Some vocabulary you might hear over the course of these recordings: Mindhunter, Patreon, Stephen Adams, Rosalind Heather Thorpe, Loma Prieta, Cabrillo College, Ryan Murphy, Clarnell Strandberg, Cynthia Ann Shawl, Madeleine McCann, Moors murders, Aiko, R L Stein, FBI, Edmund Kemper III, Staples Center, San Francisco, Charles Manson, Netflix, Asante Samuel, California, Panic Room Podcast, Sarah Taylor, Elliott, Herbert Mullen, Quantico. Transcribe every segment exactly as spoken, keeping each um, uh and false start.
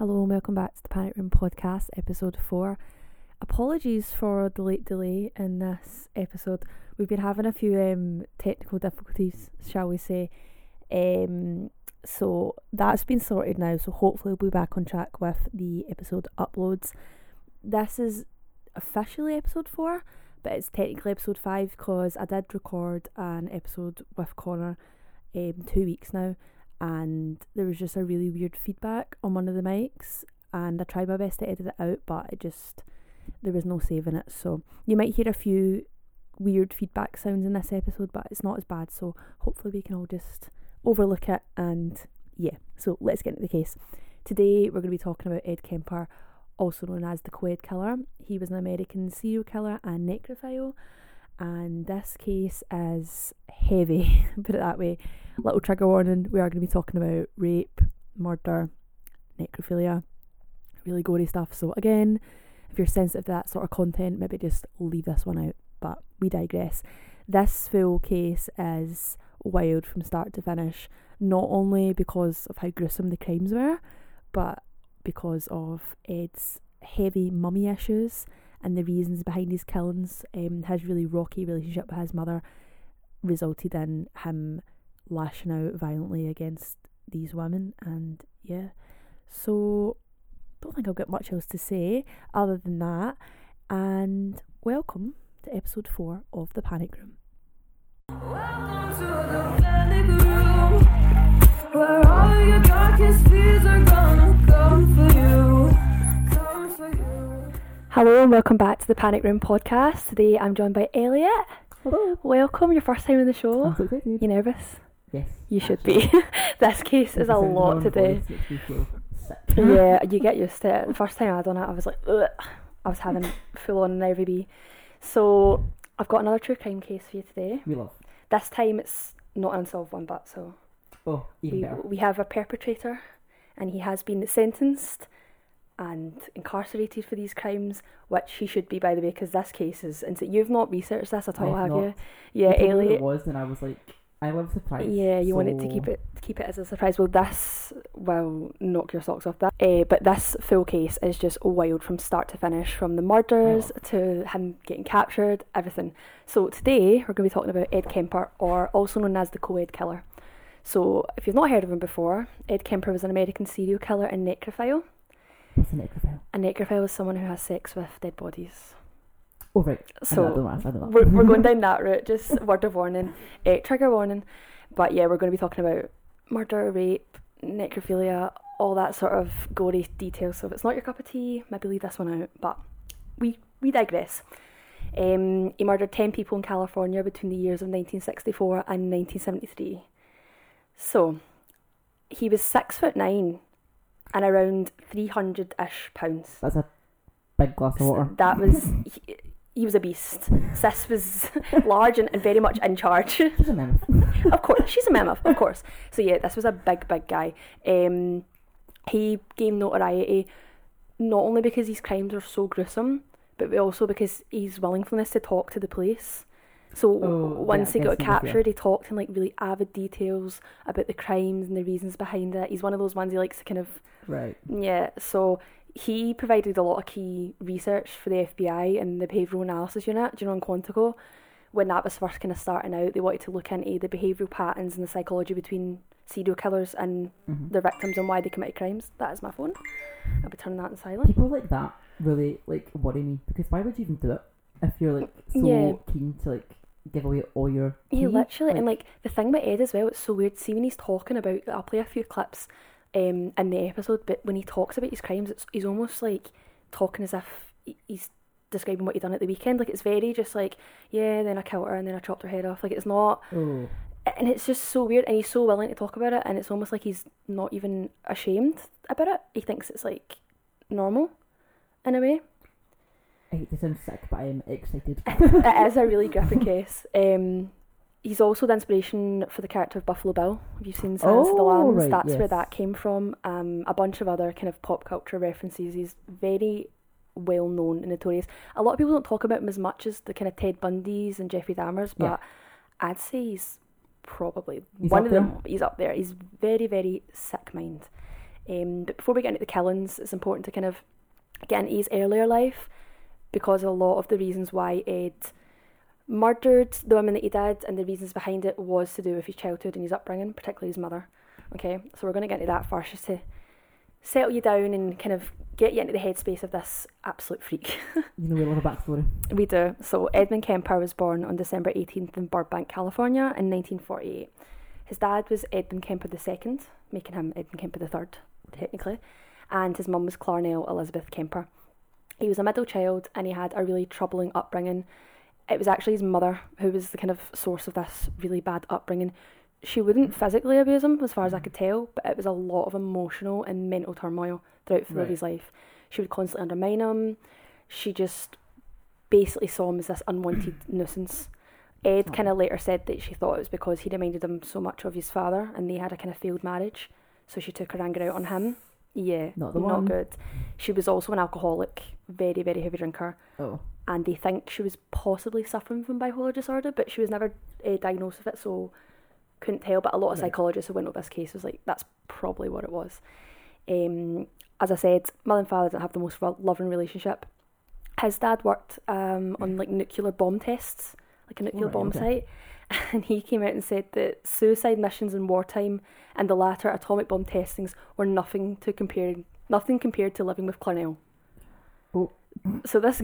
Hello and welcome back to the Panic Room Podcast, episode four. Apologies for the late delay in this episode. We've been having a few um, technical difficulties, shall we say. Um, so that's been sorted now, so hopefully we'll be back on track with the episode uploads. This is officially episode four, but it's technically episode five because I did record an episode with Connor um, two weeks now. And there was just a really weird feedback on one of the mics, and I tried my best to edit it out, but it just, there was no saving it. So you might hear a few weird feedback sounds in this episode, but it's not as bad, so hopefully we can all just overlook it. And yeah, so let's get into the case. Today we're going to be talking about Ed Kemper, also known as the Coed Killer. He was an American serial killer and necrophile. And this case is heavy, put it that way. Little trigger warning, we are going to be talking about rape, murder, necrophilia, really gory stuff. So again, if you're sensitive to that sort of content, maybe just leave this one out. But we digress. This full case is wild from start to finish, not only because of how gruesome the crimes were, but because of Ed's heavy mummy issues and the reasons behind his killings. Um, his really rocky relationship with his mother resulted in him lashing out violently against these women. And yeah, so don't think I've got much else to say other than that. And welcome to episode four of The Panic Room. Welcome to The Panic Room, where all your darkest fears are gonna come for you, come for you. Hello and welcome back to the Panic Room Podcast. Today I'm joined by Elliott. Hello. Welcome, your first time on the show. I'm so excited. You nervous? Yes. You should be. This case is a lot to do. Yeah, you get used to it. The first time I done it, I was like, ugh. I was having full on nervy bee. So I've got another true crime case for you today. We love. This time it's not an unsolved one, but so. Oh, even we, better. We have a perpetrator and he has been sentenced and incarcerated for these crimes, which he should be, by the way, because this case is insane. You've not researched this at all, have, have you? Yeah, Elliot. It was, and I was like, I love surprises. Yeah, you so... wanted to keep it, keep it as a surprise. Well, this will knock your socks off. That, uh, but this full case is just wild from start to finish, from the murders to him getting captured, everything. So today we're going to be talking about Ed Kemper, or also known as the Coed Killer. So if you've not heard of him before, Ed Kemper was an American serial killer and necrophile. What's a necrophile? A necrophile is someone who has sex with dead bodies. Oh, right. So I know, I don't laugh, I don't laugh. We're, we're going down that route, just word of warning, uh, trigger warning. But yeah, we're going to be talking about murder, rape, necrophilia, all that sort of gory detail. So if it's not your cup of tea, maybe leave this one out. But we, we digress. Um, he murdered ten people in California between the years of nineteen sixty-four and nineteen seventy-three. So he was six foot nine. And around three hundred-ish pounds. That's a big glass of water. That was... He, he was a beast. Sis was large and, and very much in charge. She's a mammoth. Of course. She's a mammoth, of course. So yeah, this was a big, big guy. Um, he gained notoriety not only because his crimes are so gruesome, but also because his willingness to talk to the police. So oh, once yeah, he got he captured, he talked in like really avid details about the crimes and the reasons behind it. He's one of those ones he likes to kind of... Right. Yeah, so he provided a lot of key research for the F B I and the Behavioural Analysis Unit, do you know, in Quantico. When that was first kind of starting out, they wanted to look into the behavioural patterns and the psychology between serial killers and mm-hmm. their victims and why they committed crimes. That is my phone. I'll be turning that on silent. People like that really, like, worry me, because why would you even do it if you're, like, so yeah. keen to, like... give away all your tea. Yeah, literally. Like, and like the thing with Ed as well, it's so weird. See, when he's talking about, I'll play a few clips um in the episode, but when he talks about his crimes, it's, he's almost like talking as if he's describing what he'd done at the weekend. Like, it's very just like, yeah, then I killed her and then I chopped her head off. Like, it's not oh. and it's just so weird, and he's so willing to talk about it, and it's almost like he's not even ashamed about it. He thinks it's like normal in a way. I hate to sound sick, but I am excited. It is a really gripping case. Um, he's also the inspiration for the character of Buffalo Bill. Have you seen Silence oh, of the Lambs? Right, That's yes. where that came from. Um, a bunch of other kind of pop culture references. He's very well known and notorious. A lot of people don't talk about him as much as the kind of Ted Bundys and Jeffrey Dahmers, but yeah. I'd say he's probably he's one of them. He's up there. He's very, very sick mind. Um, but before we get into the killings, it's important to kind of get into his earlier life, because a lot of the reasons why Ed murdered the women that he did and the reasons behind it was to do with his childhood and his upbringing, particularly his mother. Okay, so we're going to get into that first, just to settle you down and kind of get you into the headspace of this absolute freak. You know, we love a backstory. We do. So Edmund Kemper was born on December eighteenth in Burbank, California in nineteen forty-eight. His dad was Edmund Kemper the second, making him Edmund Kemper the third, technically, and his mum was Clarnell Elizabeth Kemper. He was a middle child and he had a really troubling upbringing. It was actually his mother who was the kind of source of this really bad upbringing. She wouldn't physically abuse him, as far as I could tell, but it was a lot of emotional and mental turmoil throughout throughout right. his life. She would constantly undermine him. She just basically saw him as this unwanted nuisance. Ed oh. kind of later said that she thought it was because he reminded him so much of his father, and they had a kind of failed marriage, so she took her anger out on him. Yeah, not, the not good. She was also an alcoholic, very, very heavy drinker. Oh. And they think she was possibly suffering from bipolar disorder, but she was never uh, diagnosed with it, so couldn't tell. But a lot of right. psychologists who went over this case was like, that's probably what it was. Um, as I said, mother and father didn't have the most loving relationship. His dad worked um, on like nuclear bomb tests, like a nuclear right, bomb okay. site, and he came out and said that suicide missions in wartime and the latter atomic bomb testings were nothing to compare, nothing compared to living with Clarnell. Oh. So this.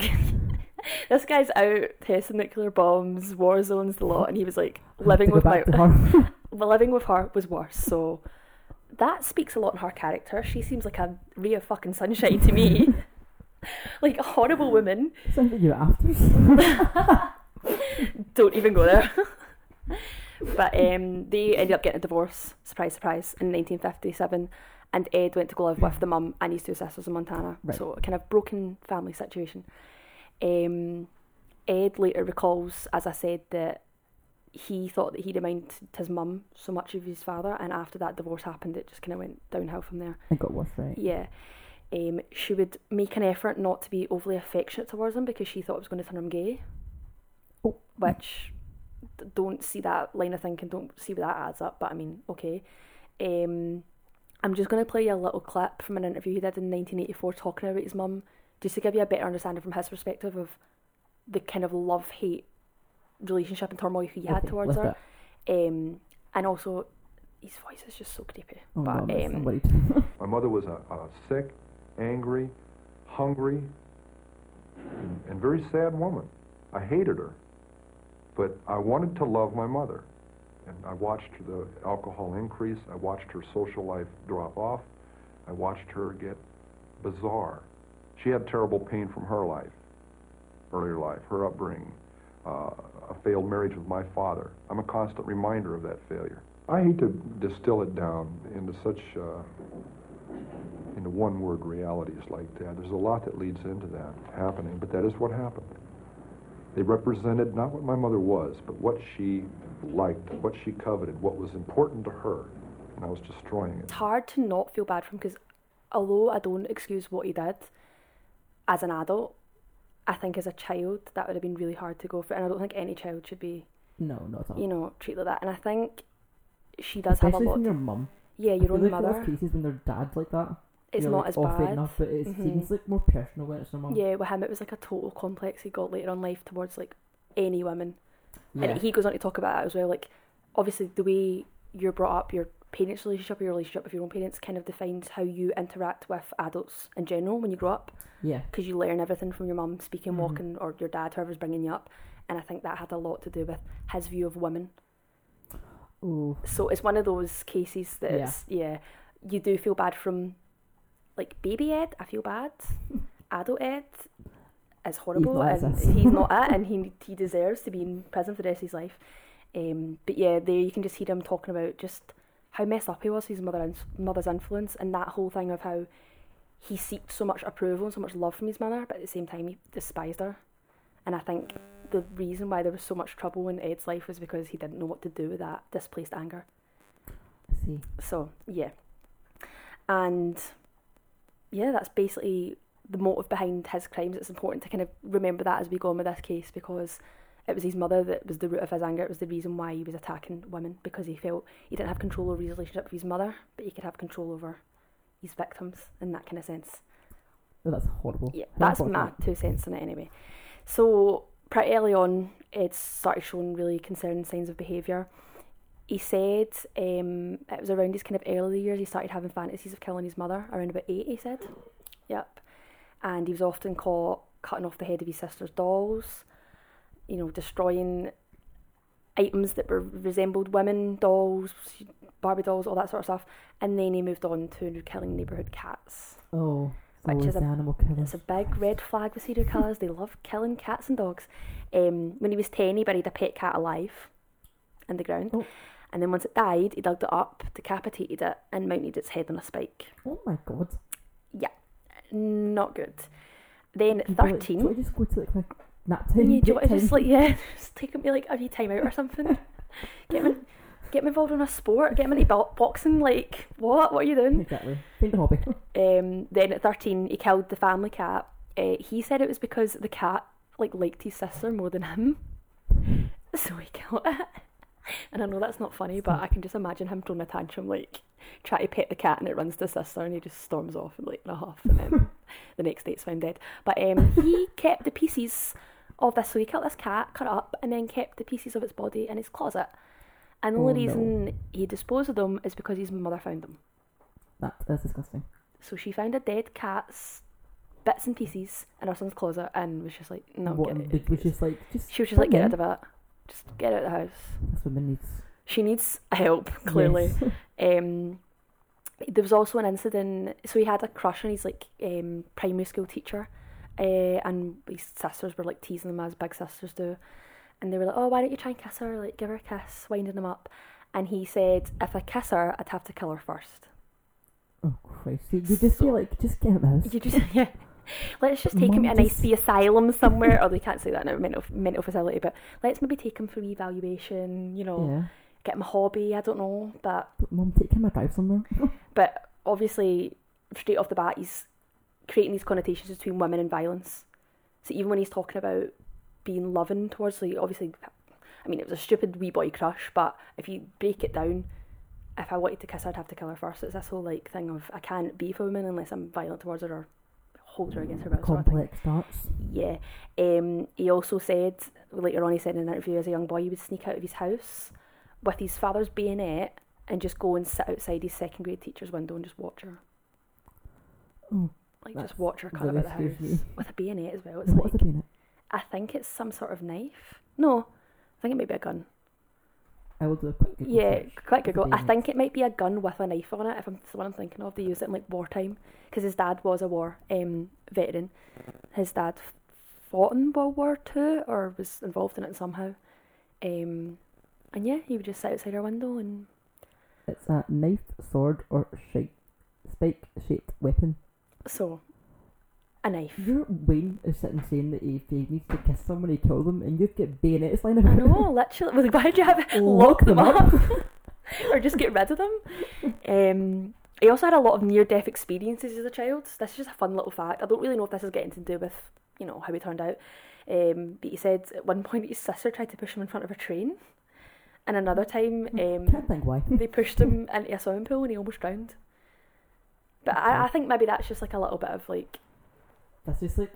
This guy's out testing nuclear bombs, war zones, the lot, and he was like, living with my living with her was worse. So that speaks a lot in her character. She seems like a ray of fucking sunshine to me. Like a horrible woman. Something you're after. Don't even go there. But um, they ended up getting a divorce, surprise, surprise, in nineteen fifty-seven. And Ed went to go live with the mum and his two sisters in Montana. Right. So a kind of broken family situation. Um, Ed later recalls, as I said, that he thought that he reminded his mum so much of his father, and after that divorce happened, it just kind of went downhill from there. It got worse, right? Yeah. Um, she would make an effort not to be overly affectionate towards him because she thought it was going to turn him gay. Oh. Which, don't see that line of thinking, don't see where that adds up, but I mean, okay. Um, I'm just going to play you a little clip from an interview he did in nineteen eighty-four talking about his mum, just to give you a better understanding from his perspective of the kind of love-hate relationship and turmoil he had okay, towards her. Um, and also, his voice is just so creepy. Oh, but, no, um, my mother was a, a sick, angry, hungry, and, and very sad woman. I hated her, but I wanted to love my mother. And I watched the alcohol increase. I watched her social life drop off. I watched her get bizarre. She had terrible pain from her life, earlier life, her upbringing, uh, a failed marriage with my father. I'm a constant reminder of that failure. I hate to distill it down into such, uh, into one-word realities like that. There's a lot that leads into that happening, but that is what happened. They represented not what my mother was, but what she liked, what she coveted, what was important to her, and I was destroying it. It's hard to not feel bad for him, because although I don't excuse what he did, as an adult, I think as a child, that would have been really hard to go through. And I don't think any child should be, no, not that. you know, treated like that. And I think she does Especially have a lot. Especially from your mum. Yeah, your I own like mother. There's cases when their dad's like that. It's not like, as bad. Fair enough, but it mm-hmm. seems like more personal when it's their mum. Yeah, with him, it was like a total complex he got later on life towards like any women. Yeah. And he goes on to talk about that as well. Like, obviously, the way you're brought up, your parents' relationship or your relationship with your own parents kind of defines how you interact with adults in general when you grow up. Yeah. Because you learn everything from your mum, speaking, mm-hmm. walking, or your dad, whoever's bringing you up. And I think that had a lot to do with his view of women. Ooh. So it's one of those cases that, yeah, it's, yeah you do feel bad from, like, baby Ed, I feel bad. Adult Ed is horrible. He's and he's not it, and he he deserves to be in prison for the rest of his life. Um, but yeah, there you can just hear him talking about just how messed up he was, his mother mother's influence, and that whole thing of how he seeked so much approval and so much love from his mother, but at the same time he despised her. And I think the reason why there was so much trouble in Ed's life was because he didn't know what to do with that displaced anger. I see. So, yeah. And, yeah, that's basically the motive behind his crimes. It's important to kind of remember that as we go on with this case, because it was his mother that was the root of his anger. It was the reason why he was attacking women, because he felt he didn't have control over his relationship with his mother, but he could have control over his victims in that kind of sense. Oh, that's horrible. Yeah, that's my two cents on it anyway. So pretty early on, Ed started showing really concerning signs of behaviour. He said um, it was around his kind of early years he started having fantasies of killing his mother, around about eight, he said. Yep. And he was often caught cutting off the head of his sister's dolls, you know, destroying items that were resembled women, dolls, Barbie dolls, all that sort of stuff. And then he moved on to killing neighbourhood cats. Oh, which is a, animal killers. It's a big red flag with serial killers. They love killing cats and dogs. Um, when he was ten, he buried a pet cat alive in the ground. Oh. And then once it died, he dug it up, decapitated it, and mounted its head on a spike. Oh my god. Yeah, not good. Then at thirteen... Do I just go to like, like nap time? Yeah, do you want to just like, yeah, just take me like a wee time out or something? Get me... Get me involved in a sport, get me into boxing, like, what? What are you doing? Exactly. Find a hobby. Um, then at thirteen, he killed the family cat. Uh, he said it was because the cat, like, liked his sister more than him. So he killed it. And I know that's not funny, but I can just imagine him throwing a tantrum, like, try to pet the cat and it runs to his sister and he just storms off and, like, in a huff. And then the next day it's found dead. But um, he kept the pieces of this. So he killed this cat, cut it up, and then kept the pieces of its body in his closet. And the only oh, reason no. he disposed of them is because his mother found them. That is disgusting. So she found a dead cat's bits and pieces in her son's closet and was just like, no, what, get it. Was just like, just she was just like, get out of it. Just get out of the house. That's what woman needs. She needs help, clearly. Yes. um, there was also an incident, so he had a crush on his like um, primary school teacher uh, and his sisters were like teasing him as big sisters do. And they were like, oh, why don't you try and kiss her? Like, give her a kiss, winding him up. And he said, if I kiss her, I'd have to kill her first. Oh, Christ. You, you just feel so, like, just get him out. You just, yeah. Let's just take Mom, him to a nice the asylum somewhere. Or they can't say that in a mental, mental facility, but let's maybe take him for evaluation, you know, yeah. Get him a hobby, I don't know. But, but Mom, take him a drive somewhere. But obviously, straight off the bat, he's creating these connotations between women and violence. So even when he's talking about being loving towards, so obviously, I mean, it was a stupid wee boy crush, but if you break it down, if I wanted to kiss her, I'd have to kill her first. It's this whole like thing of I can't be for a woman unless I'm violent towards her or hold her against her will. Complex thoughts. Yeah. Um, he also said later on, he said in an interview as a young boy, he would sneak out of his house with his father's bayonet and just go and sit outside his second grade teacher's window and just watch her. Oh, like just watch her cut about the house me. With a bayonet as well. It's what like, is a bayonet? I think it's some sort of knife. No, I think it might be a gun. I will do a quick Google. Yeah, quick Google. I think it might be a gun with a knife on it, if I'm, that's what I'm thinking of. They used it in like wartime, because his dad was a war um, veteran. His dad fought in World War Two, or was involved in it somehow. Um, and yeah, he would just sit outside our window and... It's a knife, sword, or shape, spike-shaped weapon. So... A knife. Your Wayne is sitting saying that if he needs to kiss someone, he kill them, and you get bayonets lined up. I know, literally. Like, why do you have lock, lock them up, up? Or just get rid of them? Um, he also had a lot of near-death experiences as a child. This is just a fun little fact. I don't really know if this is getting to do with, you know, how he turned out. Um, but he said at one point his sister tried to push him in front of a train, and another time, um, can't think why they pushed him into a swimming pool and he almost drowned. But I, I think maybe that's just like a little bit of like. That's just like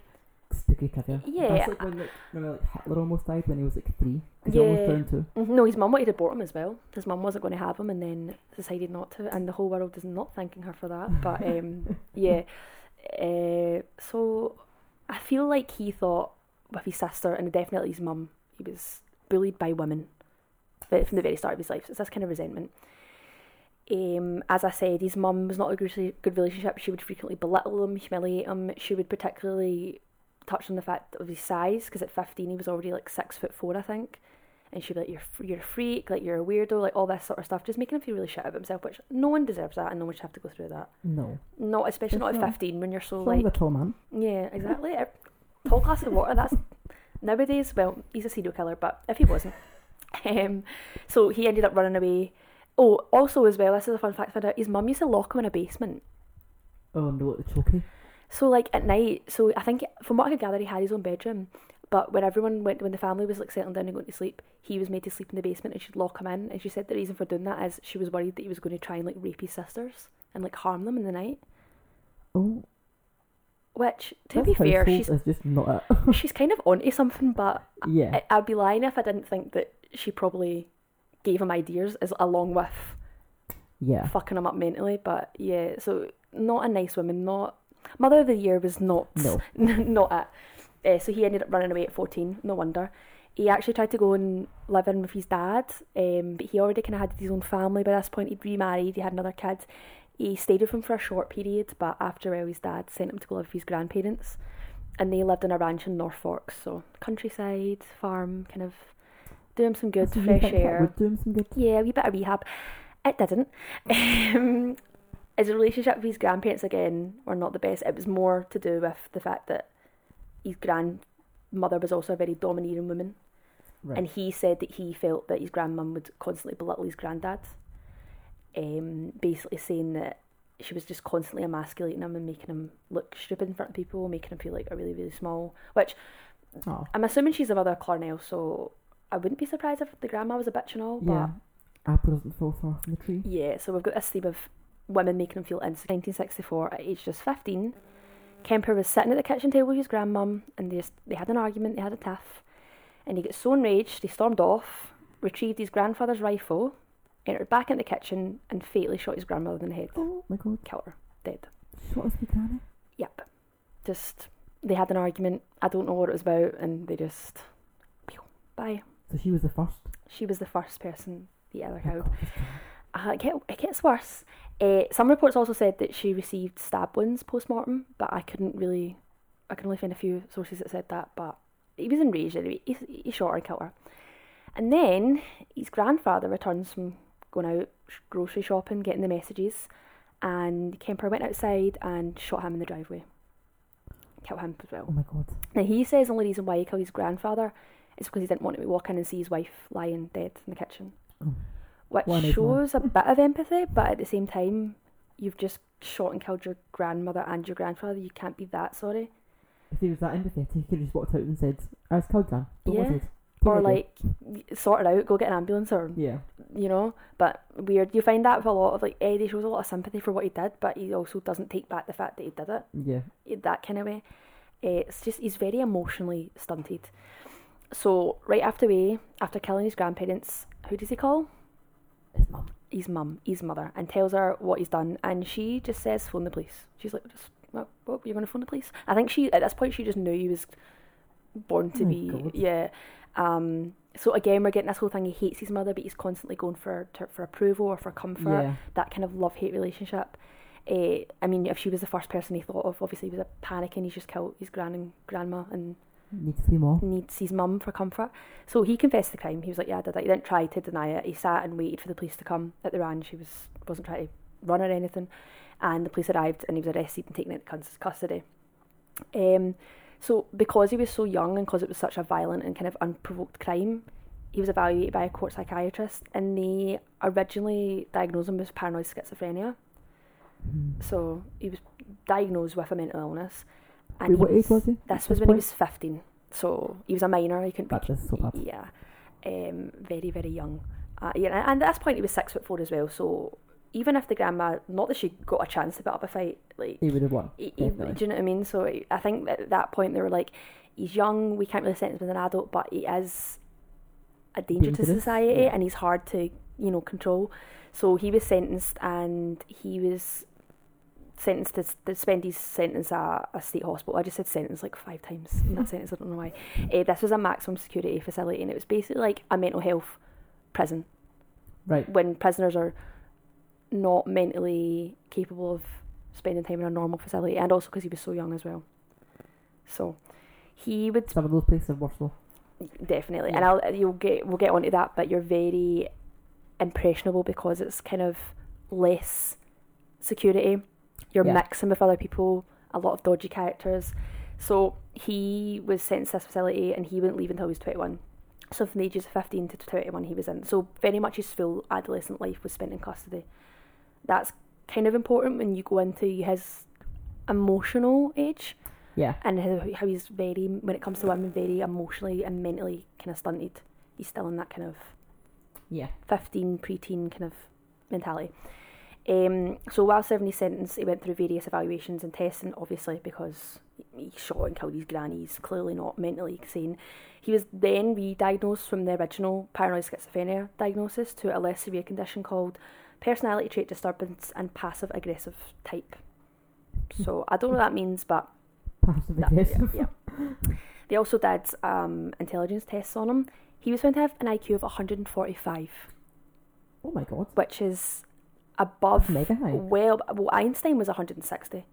spooky trivia. Yeah. That's like when, like, when like Hitler almost died when he was like three. Yeah. He almost turned two. No, his mum wanted to abort him as well. His mum wasn't going to have him and then decided not to. And the whole world is not thanking her for that. But um, yeah. Uh, so I feel like he thought with his sister and definitely his mum, he was bullied by women from the very start of his life. So it's this kind of resentment. Um, as I said, his mum was not a good relationship. She would frequently belittle him, humiliate him. She would particularly touch on the fact of his size, because at fifteen he was already like six foot four, I think. And she'd be like, "You're you're a freak, like you're a weirdo, like all this sort of stuff," just making him feel really shit about himself. Which no one deserves that, and no one should have to go through that. No, not especially it's not at fifteen when you're so like a tall man. Yeah, exactly. A tall glass of water. That's nowadays. Well, he's a serial killer, but if he wasn't, um, so he ended up running away. Oh, also as well, this is a fun fact I found out, his mum used to lock him in a basement. Oh no, it's okay. So like at night, so I think from what I could gather he had his own bedroom, but when everyone went, when the family was like settling down and going to sleep, he was made to sleep in the basement and she'd lock him in, and she said the reason for doing that is she was worried that he was going to try and like rape his sisters and like harm them in the night. Oh. Which, to be fair, she's just not it. She's kind of onto something, but yeah. I, I'd be lying if I didn't think that she probably gave him ideas as along with yeah. fucking him up mentally. But yeah, so not a nice woman. Not Mother of the Year was not no. not it. Uh, so he ended up running away at fourteen. No wonder. He actually tried to go and live in with his dad, um, but he already kind of had his own family by this point. He'd remarried. He had another kid. He stayed with him for a short period, but after a while his dad sent him to go live with his grandparents, and they lived on a ranch in North Forks, so countryside, farm, kind of do him some good, fresh air. Do him some good. Yeah, a wee bit of rehab. It didn't. Um, his relationship with his grandparents, again, were not the best. It was more to do with the fact that his grandmother was also a very domineering woman, right. and he said that he felt that his grandmum would constantly belittle his granddad. Um, basically saying that she was just constantly emasculating him and making him look stupid in front of people, making him feel like a really, really small, which oh. I'm assuming she's a mother of Clarnell, so I wouldn't be surprised if the grandma was a bitch and all, but... Yeah, apple doesn't fall far from the tree. Yeah, so we've got this theme of women making him feel insecure. nineteen sixty-four, at age just fifteen, Kemper was sitting at the kitchen table with his grandmum, and they, just, they had an argument, they had a tiff, and he got so enraged, he stormed off, retrieved his grandfather's rifle, entered back in the kitchen and fatally shot his grandmother in the head. Oh my god. Killed her. Dead. Shot his granny? Yep. Just, they had an argument, I don't know what it was about, and they just, pew, bye. So she was the first? She was the first person, the other cow. Uh, it, get, it gets worse. Uh, some reports also said that she received stab wounds post-mortem, but I couldn't really, I can only find a few sources that said that, but he was enraged anyway. He, he shot her and killed her. And then, his grandfather returns from going out grocery shopping, getting the messages, and Kemper went outside and shot him in the driveway. Killed him as well. Oh my god. Now he says the only reason why he killed his grandfather is because he didn't want to walk in and see his wife lying dead in the kitchen. Oh. Which one shows a bit of empathy, but at the same time, you've just shot and killed your grandmother and your grandfather. You can't be that sorry. If he was that empathetic, he could have just walked out and said, I was killed, Dan. Don't yeah. want it. Or like, sort it out, go get an ambulance, or yeah. you know. But weird, you find that with a lot of like Eddie shows a lot of sympathy for what he did, but he also doesn't take back the fact that he did it. Yeah, that kind of way. It's just he's very emotionally stunted. So right after way, after killing his grandparents, who does he call? His mum. His mum, his mother, and tells her what he's done, and she just says, "Phone the police." She's like, just, "What? What? You're gonna phone the police?" I think she at this point she just knew he was born to oh be God. yeah. Um, so again, we're getting this whole thing. He hates his mother, but he's constantly going for to, for approval or for comfort. Yeah. That kind of love-hate relationship. Uh, I mean, if she was the first person he thought of, obviously he was a panicking. He's just killed his gran and grandma and needs his mum. Needs his mum for comfort. So he confessed the crime. He was like, "Yeah, I did it." He didn't try to deny it. He sat and waited for the police to come at the ranch. He was wasn't trying to run or anything. And the police arrived, and he was arrested and taken into custody. Um. So because he was so young and because it was such a violent and kind of unprovoked crime, he was evaluated by a court psychiatrist, and they originally diagnosed him with paranoid schizophrenia. Mm. So he was diagnosed with a mental illness. And Wait, what was, age was he? This was when point? he was fifteen. So he was a minor. He couldn't that be... That's so bad. Yeah. Um, very, very young. Uh, yeah, and at this point he was six foot four as well, so... Even if the grandma, not that she got a chance to put up a fight, like he would have won. He, he, do you know what I mean? So I think that at that point they were like, he's young, we can't really sentence him as an adult, but he is a danger Dangerous. to society, yeah. and he's hard to, you know, control. So he was sentenced, and he was sentenced to, to spend his sentence at a state hospital. I just said sentence like five times in that sentence. I don't know why. Uh, this was a maximum security facility, and it was basically like a mental health prison. Right. When prisoners are not mentally capable of spending time in a normal facility, and also because he was so young as well. So he would some of those places are worse though. Definitely, yeah. and I'll you'll get we'll get onto that. But you're very impressionable because it's kind of less security. You're yeah. mixing with other people, a lot of dodgy characters. So he was sent to this facility, and he wouldn't leave until he was twenty-one. So from the ages of fifteen to twenty-one, he was in. So very much his full adolescent life was spent in custody. That's kind of important when you go into his emotional age. Yeah. And how he's very, when it comes to women, very emotionally and mentally kind of stunted. He's still in that kind of yeah. fifteen, preteen kind of mentality. Um, so while serving his sentence, he went through various evaluations and testing, obviously, because he shot and killed his grannies, clearly not mentally sane. He was then re-diagnosed from the original paranoid schizophrenia diagnosis to a less severe condition called personality trait disturbance and passive-aggressive type. So I don't know what that means, but... Passive-aggressive? Yeah, yeah. They also did um, intelligence tests on him. He was found to have an I Q of one hundred forty-five. Oh my God. Which is... Above, mega high. Well, well, Einstein was one hundred sixty.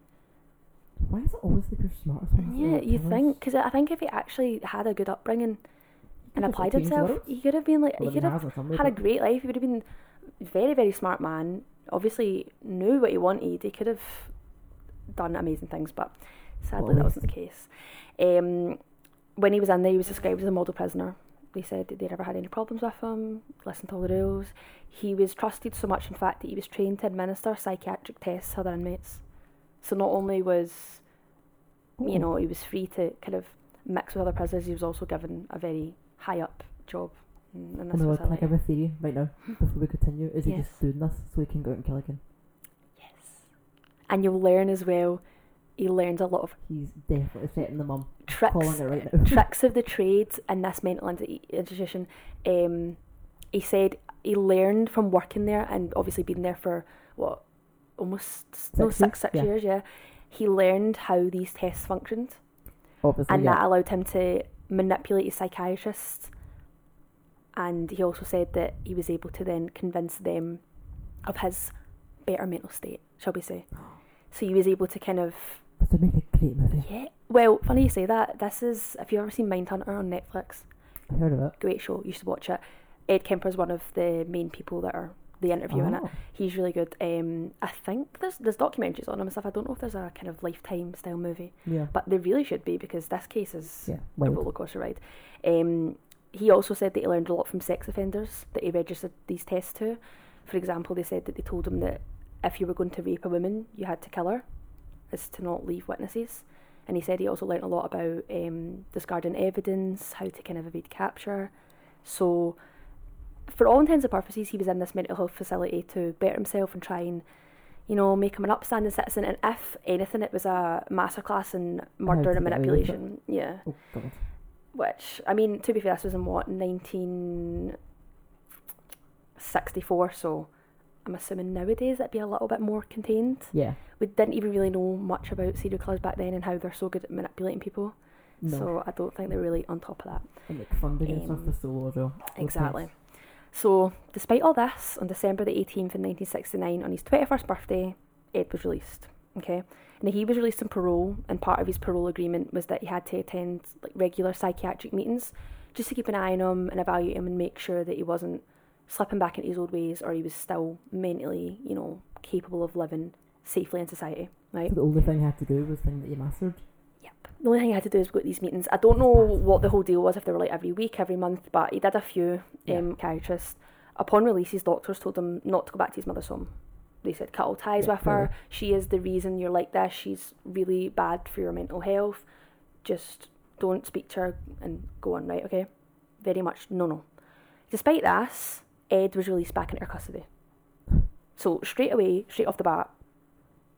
Why is it always the like smartest one? Yeah, you colors? think, because I think if he actually had a good upbringing and applied himself, words. he could have been like, well, he could have had a great life. He would have been a very, very smart man. Obviously, knew what he wanted. He could have done amazing things, but sadly, that wasn't the case. Um, when he was in there, he was described as a model prisoner. They said that they never had any problems with him, listened to all the rules. He was trusted so much, in fact, that he was trained to administer psychiatric tests to other inmates. So not only was, oh. you know, he was free to kind of mix with other prisoners, he was also given a very high-up job. And that's oh can I give a theory right now, before we continue? Is yes. he just doing this so he can go out and kill again? Yes. And you'll learn as well... He learns a lot of... He's definitely setting the mum. Tricks, calling it right now. Tricks of the trade in this mental institution. Um, he said he learned from working there and obviously being there for, what, almost six, no, six, six yeah. years, yeah. He learned how these tests functioned. Obviously, And yeah. that allowed him to manipulate his psychiatrists. And he also said that he was able to then convince them of his better mental state, shall we say. So he was able to kind of... To make a great movie. Yeah. Well, funny you say that. This is, if you've ever seen Mindhunter on Netflix, I've heard of it. Great show. You should watch it. Ed Kemper is one of the main people that are the interview in oh. it. He's really good. Um, I think there's there's documentaries on him and stuff. I don't know if there's a kind of Lifetime style movie. Yeah. But there really should be because this case is yeah, a rollercoaster ride. Um, he also said that he learned a lot from sex offenders that he registered these tests to. For example, they said that they told him that if you were going to rape a woman, you had to kill her, as to not leave witnesses. And he said he also learnt a lot about um, discarding evidence, how to kind of evade capture. So, for all intents and purposes, he was in this mental health facility to better himself and try and, you know, make him an upstanding citizen. And if anything, it was a masterclass in murder and manipulation. Yeah. Oh, God. Which, I mean, to be fair, this was in what, nineteen sixty-four, so... I'm assuming nowadays that'd be a little bit more contained. Yeah. We didn't even really know much about serial killers back then and how they're so good at manipulating people. No. So I don't think they're really on top of that. And like funding and stuff was so low as well. Exactly. So despite all this, on December the eighteenth in nineteen sixty-nine, on his twenty-first birthday, Ed was released. Okay. And he was released on parole, and part of his parole agreement was that he had to attend like regular psychiatric meetings just to keep an eye on him and evaluate him and make sure that he wasn't slipping back into his old ways, or he was still mentally, you know, capable of living safely in society, right? So the only thing he had to do was the thing that he mastered? Yep. The only thing he had to do was go to these meetings. I don't know what the whole deal was, if they were like every week, every month, but he did a few yeah. um, psychiatrists. Upon release, his doctors told him not to go back to his mother's home. They said, cut all ties yeah, with probably. her. She is the reason you're like this. She's really bad for your mental health. Just don't speak to her and go on, right? Okay? Very much no, no. Despite this... Ed was released back into her custody. So straight away, straight off the bat,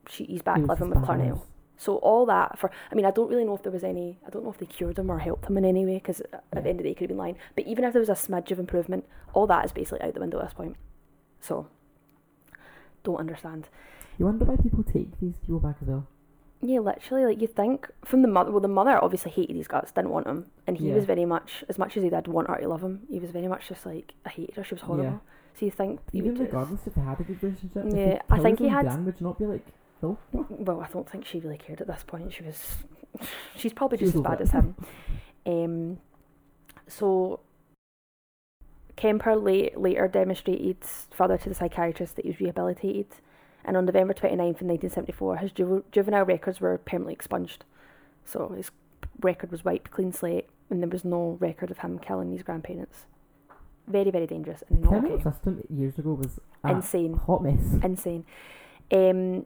she, he's back he living with Clarnell. So all that for, I mean, I don't really know if there was any, I don't know if they cured him or helped him in any way, because yeah. at the end of the day, he could have been lying. But even if there was a smidge of improvement, all that is basically out the window at this point. So, don't understand. You wonder why people take these people back as well. Yeah, literally, like, you think, from the mother, well, the mother obviously hated his guts, didn't want him, and he yeah. was very much, as much as he did want her to love him, he was very much just like, I hated her, she was horrible. Yeah. So you think... Even regardless if they had a good relationship, yeah, I think he had... Dan would not be like, no. Well, I don't think she really cared at this point, she was... She's probably just as bad as him. Um, so... Kemper late, later demonstrated further to the psychiatrist that he was rehabilitated. And on November twenty-ninth in nineteen seventy-four, his ju- juvenile records were permanently expunged. So his record was wiped, clean slate, and there was no record of him killing his grandparents. Very, very dangerous. And not okay. The system years ago was a Insane. hot mess. Insane. Um,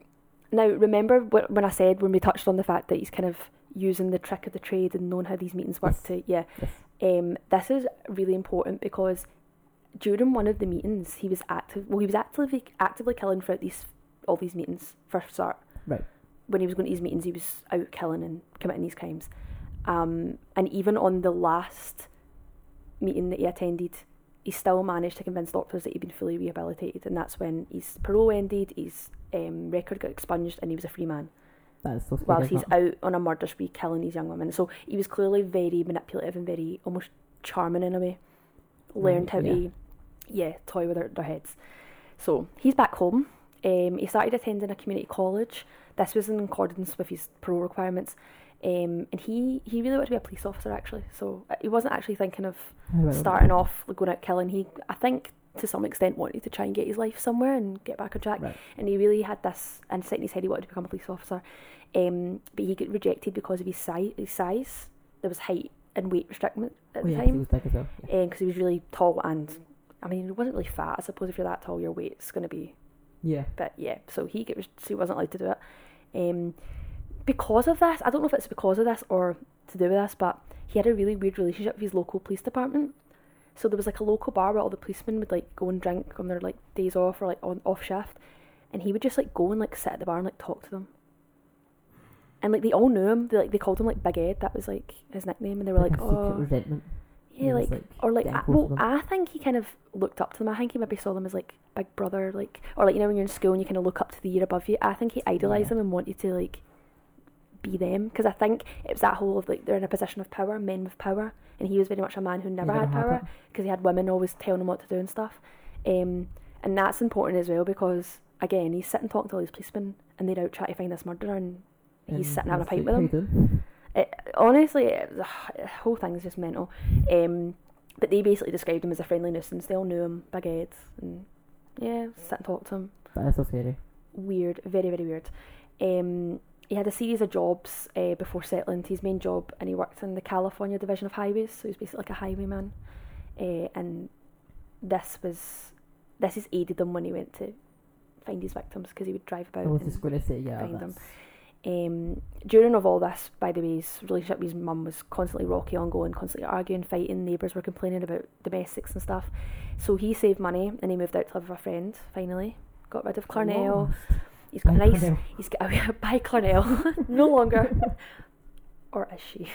now, remember wh- when I said, when we touched on the fact that he's kind of using the trick of the trade and knowing how these meetings work yes. to, yeah. Yes. Um, this is really important because during one of the meetings, he was active. Well, he was actively actively killing throughout these all these meetings. First start, right. When he was going to these meetings, he was out killing and committing these crimes. Um, and even on the last meeting that he attended, he still managed to convince doctors that he'd been fully rehabilitated, and that's when his parole ended, his um, record got expunged, and he was a free man. That is so scary. Whilst he's out on a murder spree killing these young women. So he was clearly very manipulative and very almost charming in a way. Learned how yeah. to, yeah, toy with their, their heads. So he's back home. Um, he started attending a community college. This was in accordance with his parole requirements. Um, and he, he really wanted to be a police officer, actually. So he wasn't actually thinking of starting off like, going out killing. He, I think, to some extent, wanted to try and get his life somewhere and get back on track. Right. And he really had this insight in his head he wanted to become a police officer. Um, but he got rejected because of his, si- his size. There was height and weight restriction at oh, the yeah, time. Because like yeah. um, he was really tall and, I mean, he wasn't really fat. I suppose if you're that tall, your weight's going to be... Yeah. But yeah, so he, get, so he wasn't allowed to do it. Um... Because of this, I don't know if it's because of this or to do with this, but he had a really weird relationship with his local police department. So there was like a local bar where all the policemen would like go and drink on their like days off or like on off shift, and he would just like go and like sit at the bar and like talk to them. And like they all knew him. They like they called him like Big Ed. That was like his nickname, and they were like, like oh, resentment. Yeah, like, like or like I, well, I think he kind of looked up to them. I think he maybe saw them as like big brother, like or like you know when you're in school and you kind of look up to the year above you. I think he idolized yeah. them and wanted to like. Be them, because I think it was that whole of like they're in a position of power, men with power, and he was very much a man who never had power because he had women always telling him what to do and stuff, um, and that's important as well because again he's sitting talking to all these policemen and they're out trying to find this murderer and he's um, sitting having a pipe with them. It, honestly, it, the whole thing is just mental. Um, but they basically described him as a friendly nuisance. They all knew him, big heads, and yeah, sit and talk to him. That's so scary. Weird, very very weird. Um. He had a series of jobs uh, before settling to his main job, and he worked in the California division of highways, so he was basically like a highwayman. Uh, and this was this has aided him when he went to find his victims because he would drive about. I was just going to say, yeah, find them. Um, during of all this, by the way, his relationship with his mum was constantly rocky, ongoing, constantly arguing, fighting. Neighbours were complaining about domestics and stuff. So he saved money and he moved out to live with a friend. Finally, got rid of Clarnell. Oh. He's got by a nice. Clarnell. He's got away by Clarnell, no longer, or is she?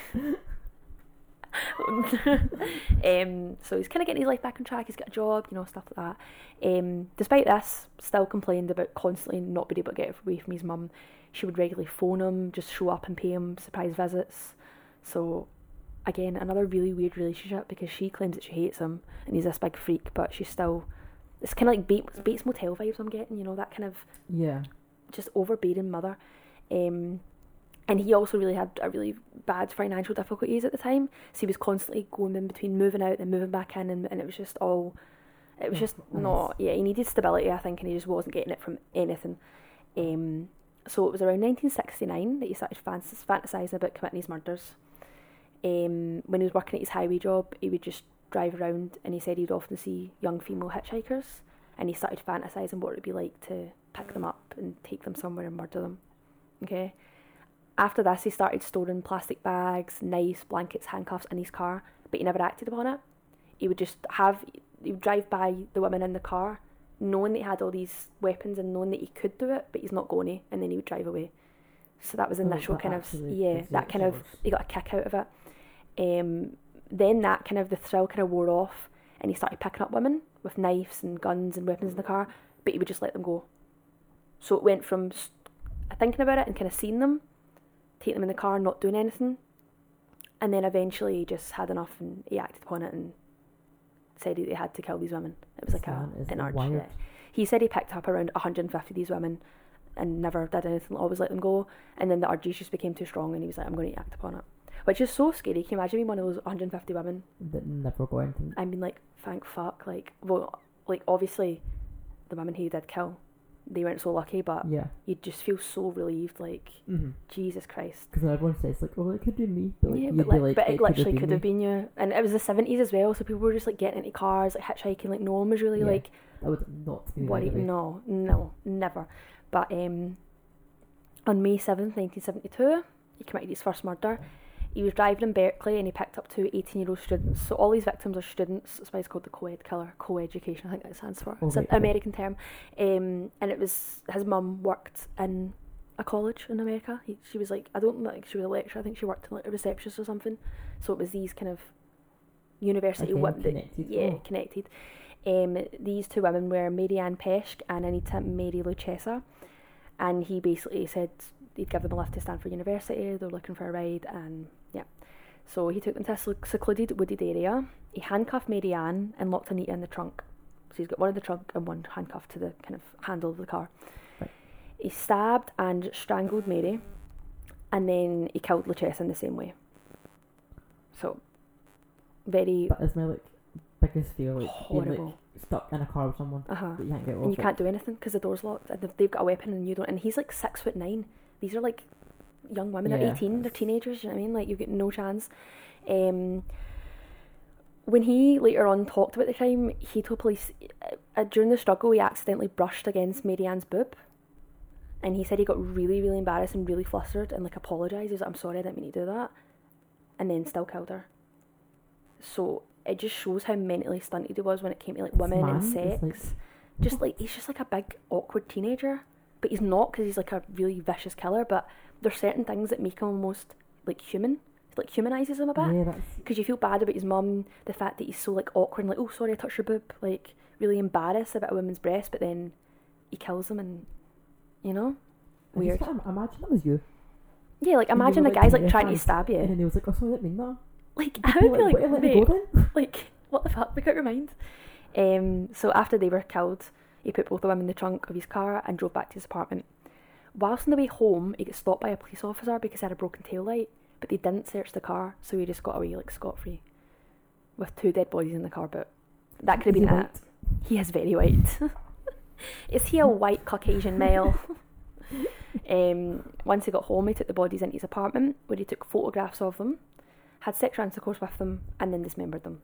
um, so he's kind of getting his life back on track. He's got a job, you know, stuff like that. Um, despite this, still complained about constantly not being able to get away from his mum. She would regularly phone him, just show up and pay him surprise visits. So, again, another really weird relationship because she claims that she hates him and he's this big freak, but she's still. It's kind of like Bates, Bates Motel vibes I'm getting, you know, that kind of. Yeah. Just overbearing mother, um, and he also really had a really bad financial difficulties at the time. So he was constantly going in between moving out and moving back in, and, and it was just all, it was just nice. not. Yeah, he needed stability, I think, and he just wasn't getting it from anything. Um, so it was around nineteen sixty-nine that he started fantas- fantasizing about committing these murders. Um, when he was working at his highway job, he would just drive around, and he said he'd often see young female hitchhikers, and he started fantasizing what it would be like to. Pick them up and take them somewhere and murder them. Okay. After this, he started storing plastic bags, knives, blankets, handcuffs in his car, but he never acted upon it. He would just have, he would drive by the women in the car, knowing that he had all these weapons and knowing that he could do it, but he's not going to, and then he would drive away. So that was initial oh, that kind of, yeah, that kind of, he got a kick out of it. Um, then that kind of, the thrill kind of wore off, and he started picking up women with knives and guns and weapons in the car, but he would just let them go. So it went from thinking about it and kind of seeing them, taking them in the car, not doing anything, and then eventually he just had enough and he acted upon it and said he had to kill these women. It was like a, an arch. Yeah. He said he picked up around one hundred fifty of these women and never did anything, always let them go, and then the urges just became too strong and he was like, I'm going to act upon it. Which is so scary. Can you imagine being one of those one hundred fifty women? That never go anything. I mean, like, thank fuck. Like, well, like obviously the women he did kill. They weren't so lucky, but yeah. You'd just feel so relieved, like, mm-hmm. Jesus Christ. Because everyone says, like, oh, it could be me. But, like, yeah, but, like, like, but it, it literally could have been, been you. And it was the seventies as well, so people were just, like, getting into cars, like, hitchhiking, like, no one was really, yeah. like... I would not be worried. No, no, never. But um, on May seventh, nineteen seventy-two, he committed his first murder. He was driving in Berkeley and he picked up two eighteen-year-old students. So all these victims are students. That's why it's called the Coed Killer, co-education, I think that stands for. Okay. It's an American term. Um, and it was, his mum worked in a college in America. He, she was like, I don't think she was a lecturer. I think she worked in like a receptionist or something. So it was these kind of university women. Connected. Yeah, oh. connected. Um, these two women were Mary Ann Pesch and Anita Mary Luchessa. And he basically said he'd give them a lift to Stanford University. They were looking for a ride, and yeah. So he took them to a secluded wooded area. He handcuffed Mary Ann and locked Anita in the trunk. So he's got one in the trunk and one handcuffed to the kind of handle of the car. Right. He stabbed and strangled Mary, and then he killed Luchessa in the same way. So, very... That is my, like, biggest fear, like, horrible. Being, like, stuck in a car with someone uh-huh. that you can't get off. And you it. can't do anything because the door's locked and they've got a weapon and you don't. And he's like six foot nine. These are like young women. Yeah, they're eighteen. They're teenagers. You know what I mean? Like, you've got no chance. Um, when he later on talked about the crime, he told police uh, during the struggle he accidentally brushed against Mary Ann's boob, and he said he got really, really embarrassed and really flustered and like apologised. He was like, "I'm sorry, I didn't mean to do that," and then still killed her. So it just shows how mentally stunted he was when it came to like women Man, and sex. Like... Just like he's just like a big awkward teenager. But he's not, because he's like a really vicious killer, but there's certain things that make him almost like human. It like humanises him a bit, because yeah, you feel bad about his mum, the fact that he's so like awkward and like, "Oh, sorry, I touched your boob," like really embarrassed about a woman's breast, but then he kills them, and you know, weird. Just, imagine it was you. Yeah, like imagine a guy's like trying to stab you, and then he was like, "Oh, sorry, I didn't mean that." Like, I would be like, like, wait, wait, wait, like, what the fuck? We can't remind. Um, so after they were killed, he put both of them in the trunk of his car and drove back to his apartment. Whilst on the way home, he got stopped by a police officer because he had a broken taillight, but they didn't search the car, so he just got away like scot-free with two dead bodies in the car boot. That could have been it. He is very white. Is he a white Caucasian male? um, once he got home, he took the bodies into his apartment, where he took photographs of them, had sexual intercourse with them, and then dismembered them.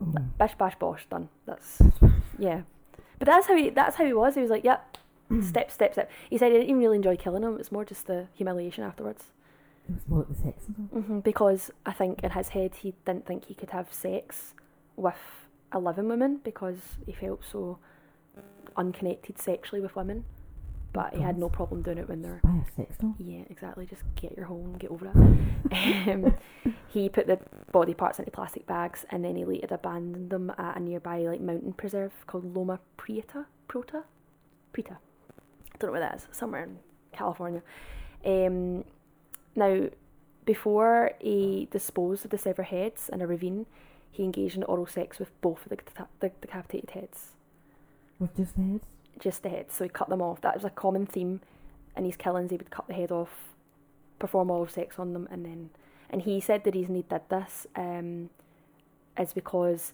Oh. Bish, bash, bosh, done. That's, yeah. But that's how he, that's how he was. He was like, yep, step, step, step. He said he didn't even really enjoy killing him. It's more just the humiliation afterwards. It was more like the sex. Mm-hmm, because I think in his head he didn't think he could have sex with a living woman because he felt so unconnected sexually with women. But he had no problem doing it when they're... By a sex doll? Yeah, exactly. Just get your home, get over it. um, he put the body parts into plastic bags, and then he later abandoned them at a nearby like mountain preserve called Loma Prieta? Prota? Prieta. I don't know where that is. Somewhere in California. Um, now, before he disposed of the severed heads in a ravine, he engaged in oral sex with both of the, deca- the decapitated heads. With just the heads? Just the head, so he cut them off. That was a common theme in his killings. He would cut the head off, perform oral sex on them, and then and he said the reason he did this um, is because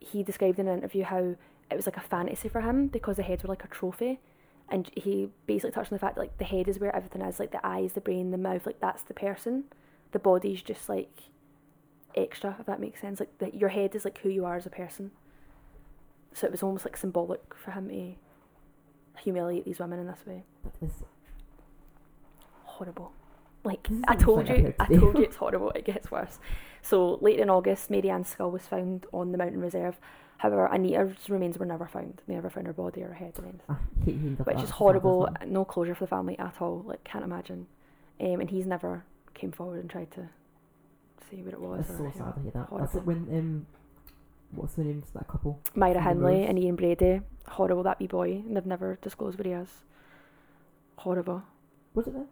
he described in an interview how it was like a fantasy for him, because the heads were like a trophy, and he basically touched on the fact that like the head is where everything is, like the eyes, the brain, the mouth, like that's the person. The body's just like extra, if that makes sense. Like the, your head is like who you are as a person. So it was almost like symbolic for him to humiliate these women in this way. That is horrible. Like, this I told you, I, I told you it's horrible, it gets worse. So late in August, Mary Ann's skull was found on the mountain reserve. However, Anita's remains were never found. They never found her body or her head or anything. Which is horrible, no closure for the family at all, like, can't imagine. Um, and he's never came forward and tried to see what it was. That's so sad to hear that. That's like when... Um, what's the names of that couple? Myra Hindley and Ian Brady. Horrible, that wee boy. And they've never disclosed where he is. Horrible. Was it that?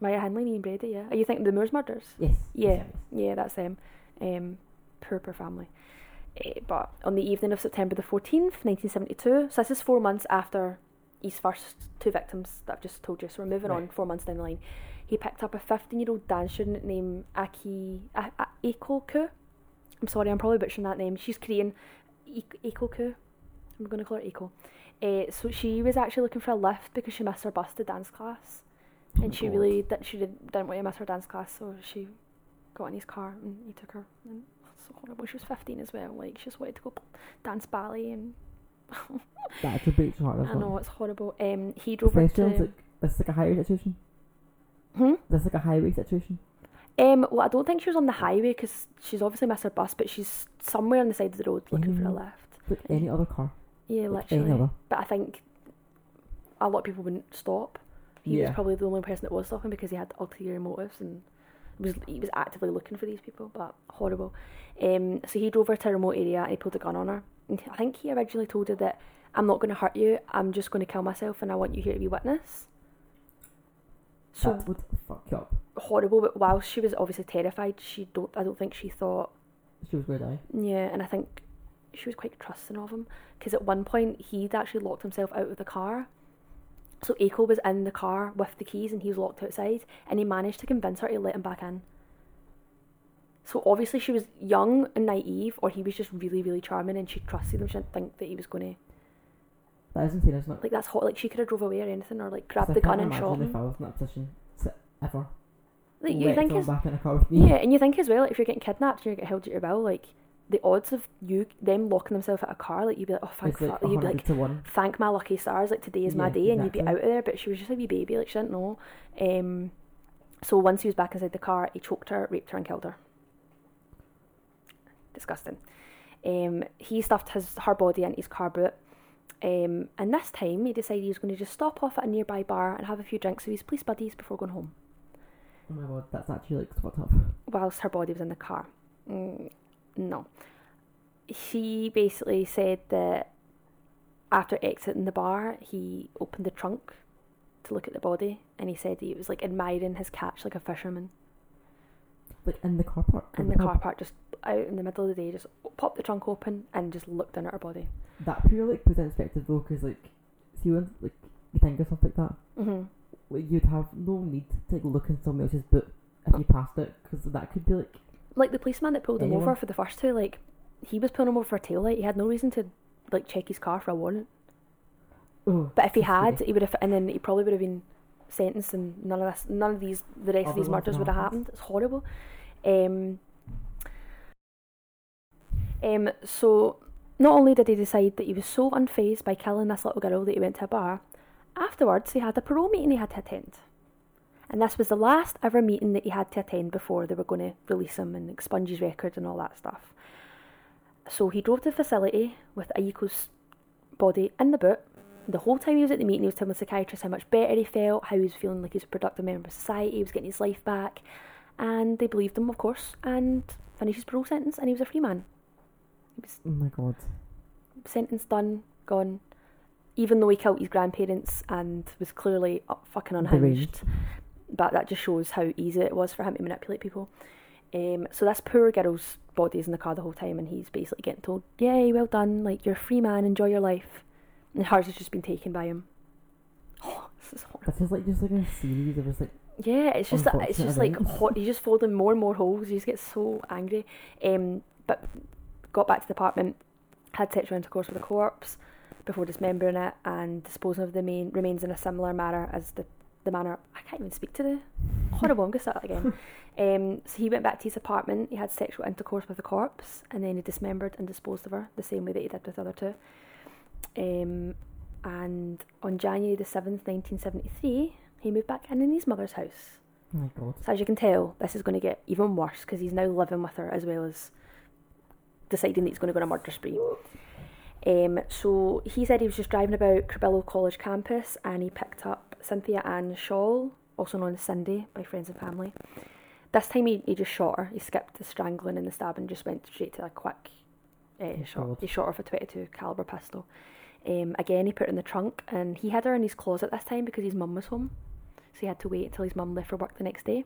Myra Hindley and Ian Brady, yeah. Are you thinking the Moors murders? Yes. Yeah, yeah, that's them. Um, poor, poor family. Uh, but on the evening of September the fourteenth, nineteen seventy-two, so this is four months after his first two victims that I've just told you, so we're moving right on four months down the line. He picked up a fifteen-year-old dance student named Aki... A- A- Aiko? I'm sorry, I'm probably butchering that name. She's Korean. Aiko-ku. I'm going to call her Aiko. Uh, so she was actually looking for a lift because she missed her bus to dance class. Oh and she God. really did, she did, didn't want to miss her dance class, so she got in his car and he took her. And so horrible. She was fifteen as well. Like, she just wanted to go dance ballet and... That's a bit hard, I know, it's horrible. Um, he drove her to... Like, it's like a higher education. Hmm? Is this like a highway situation? Um, well, I don't think she was on the highway because she's obviously missed her bus, but she's somewhere on the side of the road looking mm. for a lift. Like any other car. Yeah, like literally. Any other. But I think a lot of people wouldn't stop. He yeah. was probably the only person that was stopping because he had ulterior motives and was he was actively looking for these people, but horrible. Um, so he drove her to a remote area and he pulled a gun on her. And I think he originally told her that, I'm not going to hurt you, I'm just going to kill myself and I want you here to be witness. So that would fuck you up. Horrible, but while she was obviously terrified, she don't. I don't think she thought... She was going to die. Yeah, and I think she was quite trusting of him. Because at one point, he'd actually locked himself out of the car. So Aiko was in the car with the keys and he was locked outside. And he managed to convince her to let him back in. So obviously she was young and naive, or he was just really, really charming and she trusted him. She didn't think that he was going to... That is insane, isn't it? Like, that's hot. Like, she could have drove away or anything, or, like, grabbed the gun and shot him. I can't imagine if I was in that position to ever like, you let think someone is, back in a car with me. Yeah, and you think as well, like, if you're getting kidnapped and you're getting held at your will, like, the odds of you, them locking themselves out of a car, like, you'd be like, oh, thank fuck. Like, you'd be like, thank my lucky stars, like, today is yeah, my day, exactly. And you'd be out of there. But she was just a wee baby, like, she didn't know. Um, so once he was back inside the car, he choked her, raped her and killed her. Disgusting. Um, he stuffed his her body into his car boot. Um, and this time he decided he was going to just stop off at a nearby bar and have a few drinks with his police buddies before going home. Oh my god, that's actually like spot up. Whilst her body was in the car. Mm, no. He basically said that after exiting the bar, he opened the trunk to look at the body and he said he was like admiring his catch like a fisherman. Like in the car park? In the, the car park? park, just out in the middle of the day, just popped the trunk open and just looked down at her body. That pure like was inspected though, because like, see when like you think of stuff like that, mm-hmm. like, you'd have no need to like, look in someone else's boot if you passed it, because that could be like like the policeman that pulled anyone. Him over for the first two, like he was pulling him over for a taillight. He had no reason to like check his car for a warrant. Oh, but if he had, scary. He would have, and then he probably would have been sentenced, and none of this, none of these, the rest Other of these murders would have happened. It's horrible. Um. Um. So. Not only did he decide that he was so unfazed by killing this little girl that he went to a bar, afterwards he had a parole meeting he had to attend. And this was the last ever meeting that he had to attend before they were going to release him and expunge his record and all that stuff. So he drove to the facility with Aiko's body in the boot. The whole time he was at the meeting he was telling the psychiatrist how much better he felt, how he was feeling like he was a productive member of society, he was getting his life back, and they believed him of course, and finished his parole sentence and he was a free man. Oh my god. Sentence done, gone. Even though he killed his grandparents and was clearly up fucking unhinged. But that just shows how easy it was for him to manipulate people. Um, so this poor girl's body's in the car the whole time and he's basically getting told, yay, well done, like, you're a free man, enjoy your life. And hers has just been taken by him. Oh, this is horrible. This is like just like a series of just like... Yeah, it's just, that, it's just like, hot. He's just folding more and more holes, he just gets so angry. Um, but... got back to the apartment, had sexual intercourse with a corpse before dismembering it and disposing of the main remains in a similar manner as the, the manner... I can't even speak to the... Horrible, I'm going to start that again. Um, so he went back to his apartment, he had sexual intercourse with the corpse and then he dismembered and disposed of her the same way that he did with the other two. Um, and on January the seventh, nineteen seventy-three, he moved back in in his mother's house. Oh my god. So as you can tell, this is going to get even worse because he's now living with her as well as... deciding that he's going to go on a murder spree. Um, so he said he was just driving about Cabrillo College campus and he picked up Cynthia Ann Shawl, also known as Cindy by friends and family. This time he, he just shot her. He skipped the strangling and the stabbing, just went straight to a quick uh, shot. He shot her with a twenty-two caliber pistol. Um, again, he put her in the trunk and he had her in his closet this time because his mum was home. So he had to wait until his mum left for work the next day.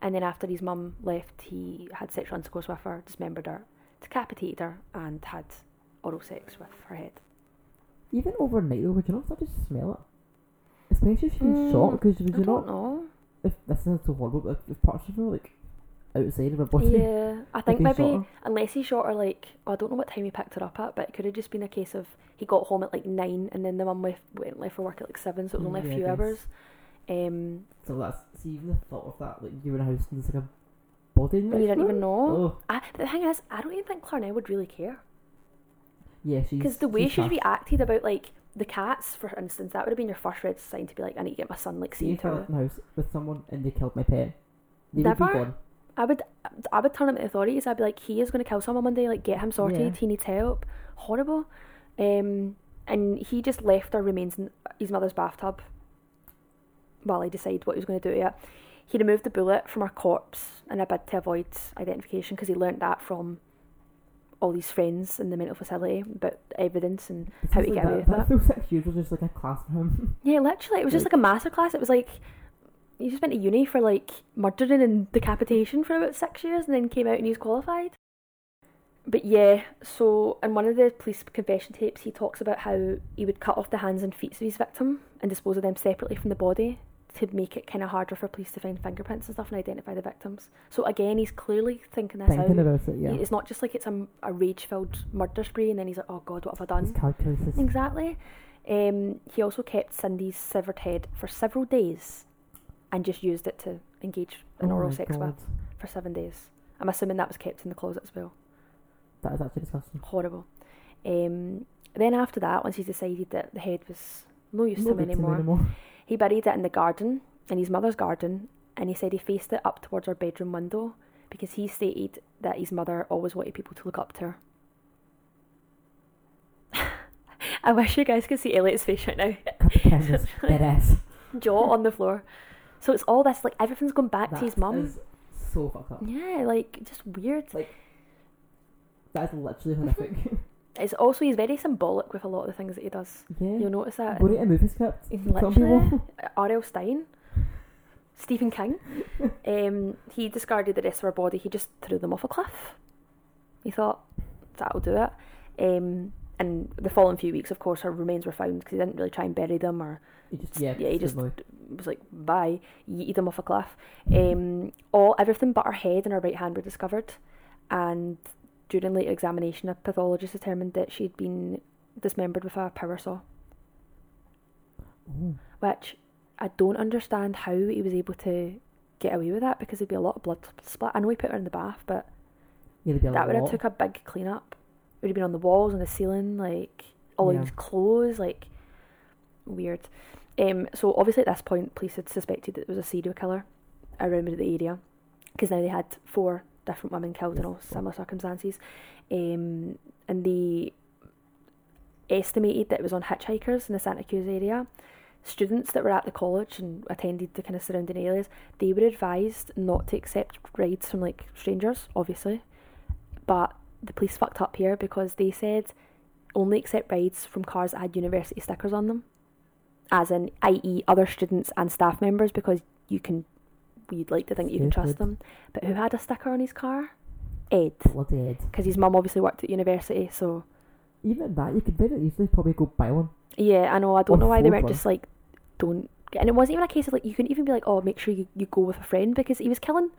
And then after his mum left, he had sexual intercourse with her, dismembered her, decapitated her and had oral sex with her head. Even overnight though, would you not start to smell it? Especially if she was mm, shot, because would I you don't not know. If this is so horrible, but if, if parts of her like outside of her body. Yeah, I think maybe unless he shot her like well, I don't know what time he picked her up at, but it could have just been a case of he got home at like nine and then the mum left went left for work at like seven, so it was mm, only yeah, a few hours. Um So that's see even the thought of that, like you were in a house and it's like a body in you don't even know. Oh. I, the thing is, I don't even think Clarnell would really care. Yeah, she's because the way she's, she's reacted about like the cats, for instance, that would have been your first red sign to be like, I need to get my son like seen to. You in the house with someone and they killed my pet. They Never. Would be gone. I would, I would turn him to the authorities. I'd be like, he is going to kill someone one day. Like, get him sorted. Yeah. He needs help. Horrible. Um, and he just left her remains in his mother's bathtub while he decided what he was going to do to it. He removed the bullet from her corpse in a bid to avoid identification because he learnt that from all these friends in the mental facility about evidence and it's how to like get that, away with that. That feels like huge. It was just like a class for him. Yeah, literally. It was like, just like a masterclass. It was like, he just went to uni for like murdering and decapitation for about six years and then came out and he was qualified. But yeah, so in one of the police confession tapes, he talks about how he would cut off the hands and feet of his victim and dispose of them separately from the body to make it kind of harder for police to find fingerprints and stuff and identify the victims. So again, he's clearly thinking this thinking out. About it, yeah. It's not just like it's a, a rage-filled murder spree and then he's like, oh God, what have I done? His calculuses. Exactly. Um, he also kept Cindy's severed head for several days and just used it to engage in oh oral sex God. with for seven days. I'm assuming that was kept in the closet as well. That is actually disgusting. Horrible. Um, then after that, once he decided that the head was no use no to him anymore, anymore, he buried it in the garden, in his mother's garden, and he said he faced it up towards her bedroom window because he stated that his mother always wanted people to look up to her. I wish you guys could see Elliott's face right now. Goodness, ass. Jaw on the floor. So it's all this, like, everything's gone back that to his mum. Is so fucked up. Yeah, like, just weird. Like, that is literally horrific. It's also, he's very symbolic with a lot of the things that he does. Yeah. You'll notice that. Go to a movie script. Literally. R L Stein. Stephen King. um, he discarded the rest of her body. He just threw them off a cliff. He thought, that'll do it. Um, and the following few weeks, of course, her remains were found because he didn't really try and bury them or... He just, yeah, yeah, he just was like, bye. Yeeted them off a cliff. Um, all, everything but her head and her right hand were discovered. And... during later examination, a pathologist determined that she'd been dismembered with a power saw. Ooh. Which I don't understand how he was able to get away with that because there'd be a lot of blood splat. I know he put her in the bath, but yeah, that would have took a big clean up. It would have been on the walls, on the ceiling, like all yeah. of his clothes, like weird. Um, so obviously at this point, police had suspected that it was a serial killer around the area because now they had four different women killed in all similar circumstances, um, and they estimated that it was on hitchhikers in the Santa Cruz area. Students that were at the college and attended the kind of surrounding areas, they were advised not to accept rides from like strangers, obviously, but the police fucked up here because they said only accept rides from cars that had university stickers on them, as in, that is, other students and staff members, because you can you'd like to think Stupid. you can trust them. But who had a sticker on his car? Ed. Bloody Ed. Because his mum obviously worked at university, so... Even at that, you could very easily probably go buy one. Yeah, I know. I don't or know why they weren't one. just like, don't... And it wasn't even a case of like, you couldn't even be like, oh, make sure you, you go with a friend, because he was killing...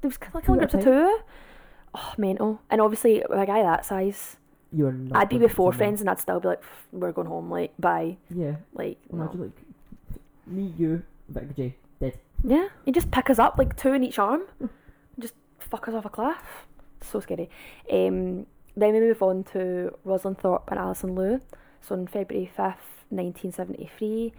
He was killing groups of two. Oh, mental. And obviously, with a guy that size... You're not... I'd be with four friends and I'd still be like, we're going home, like, bye. Yeah. Like, Imagine, no. like, me, you, Vic J, dead. Yeah, you just pick us up, like two in each arm, and just fuck us off a cliff. It's so scary. Um, then we move on to Rosalind Thorpe and Alison Liu. So on February fifth, nineteen seventy-three,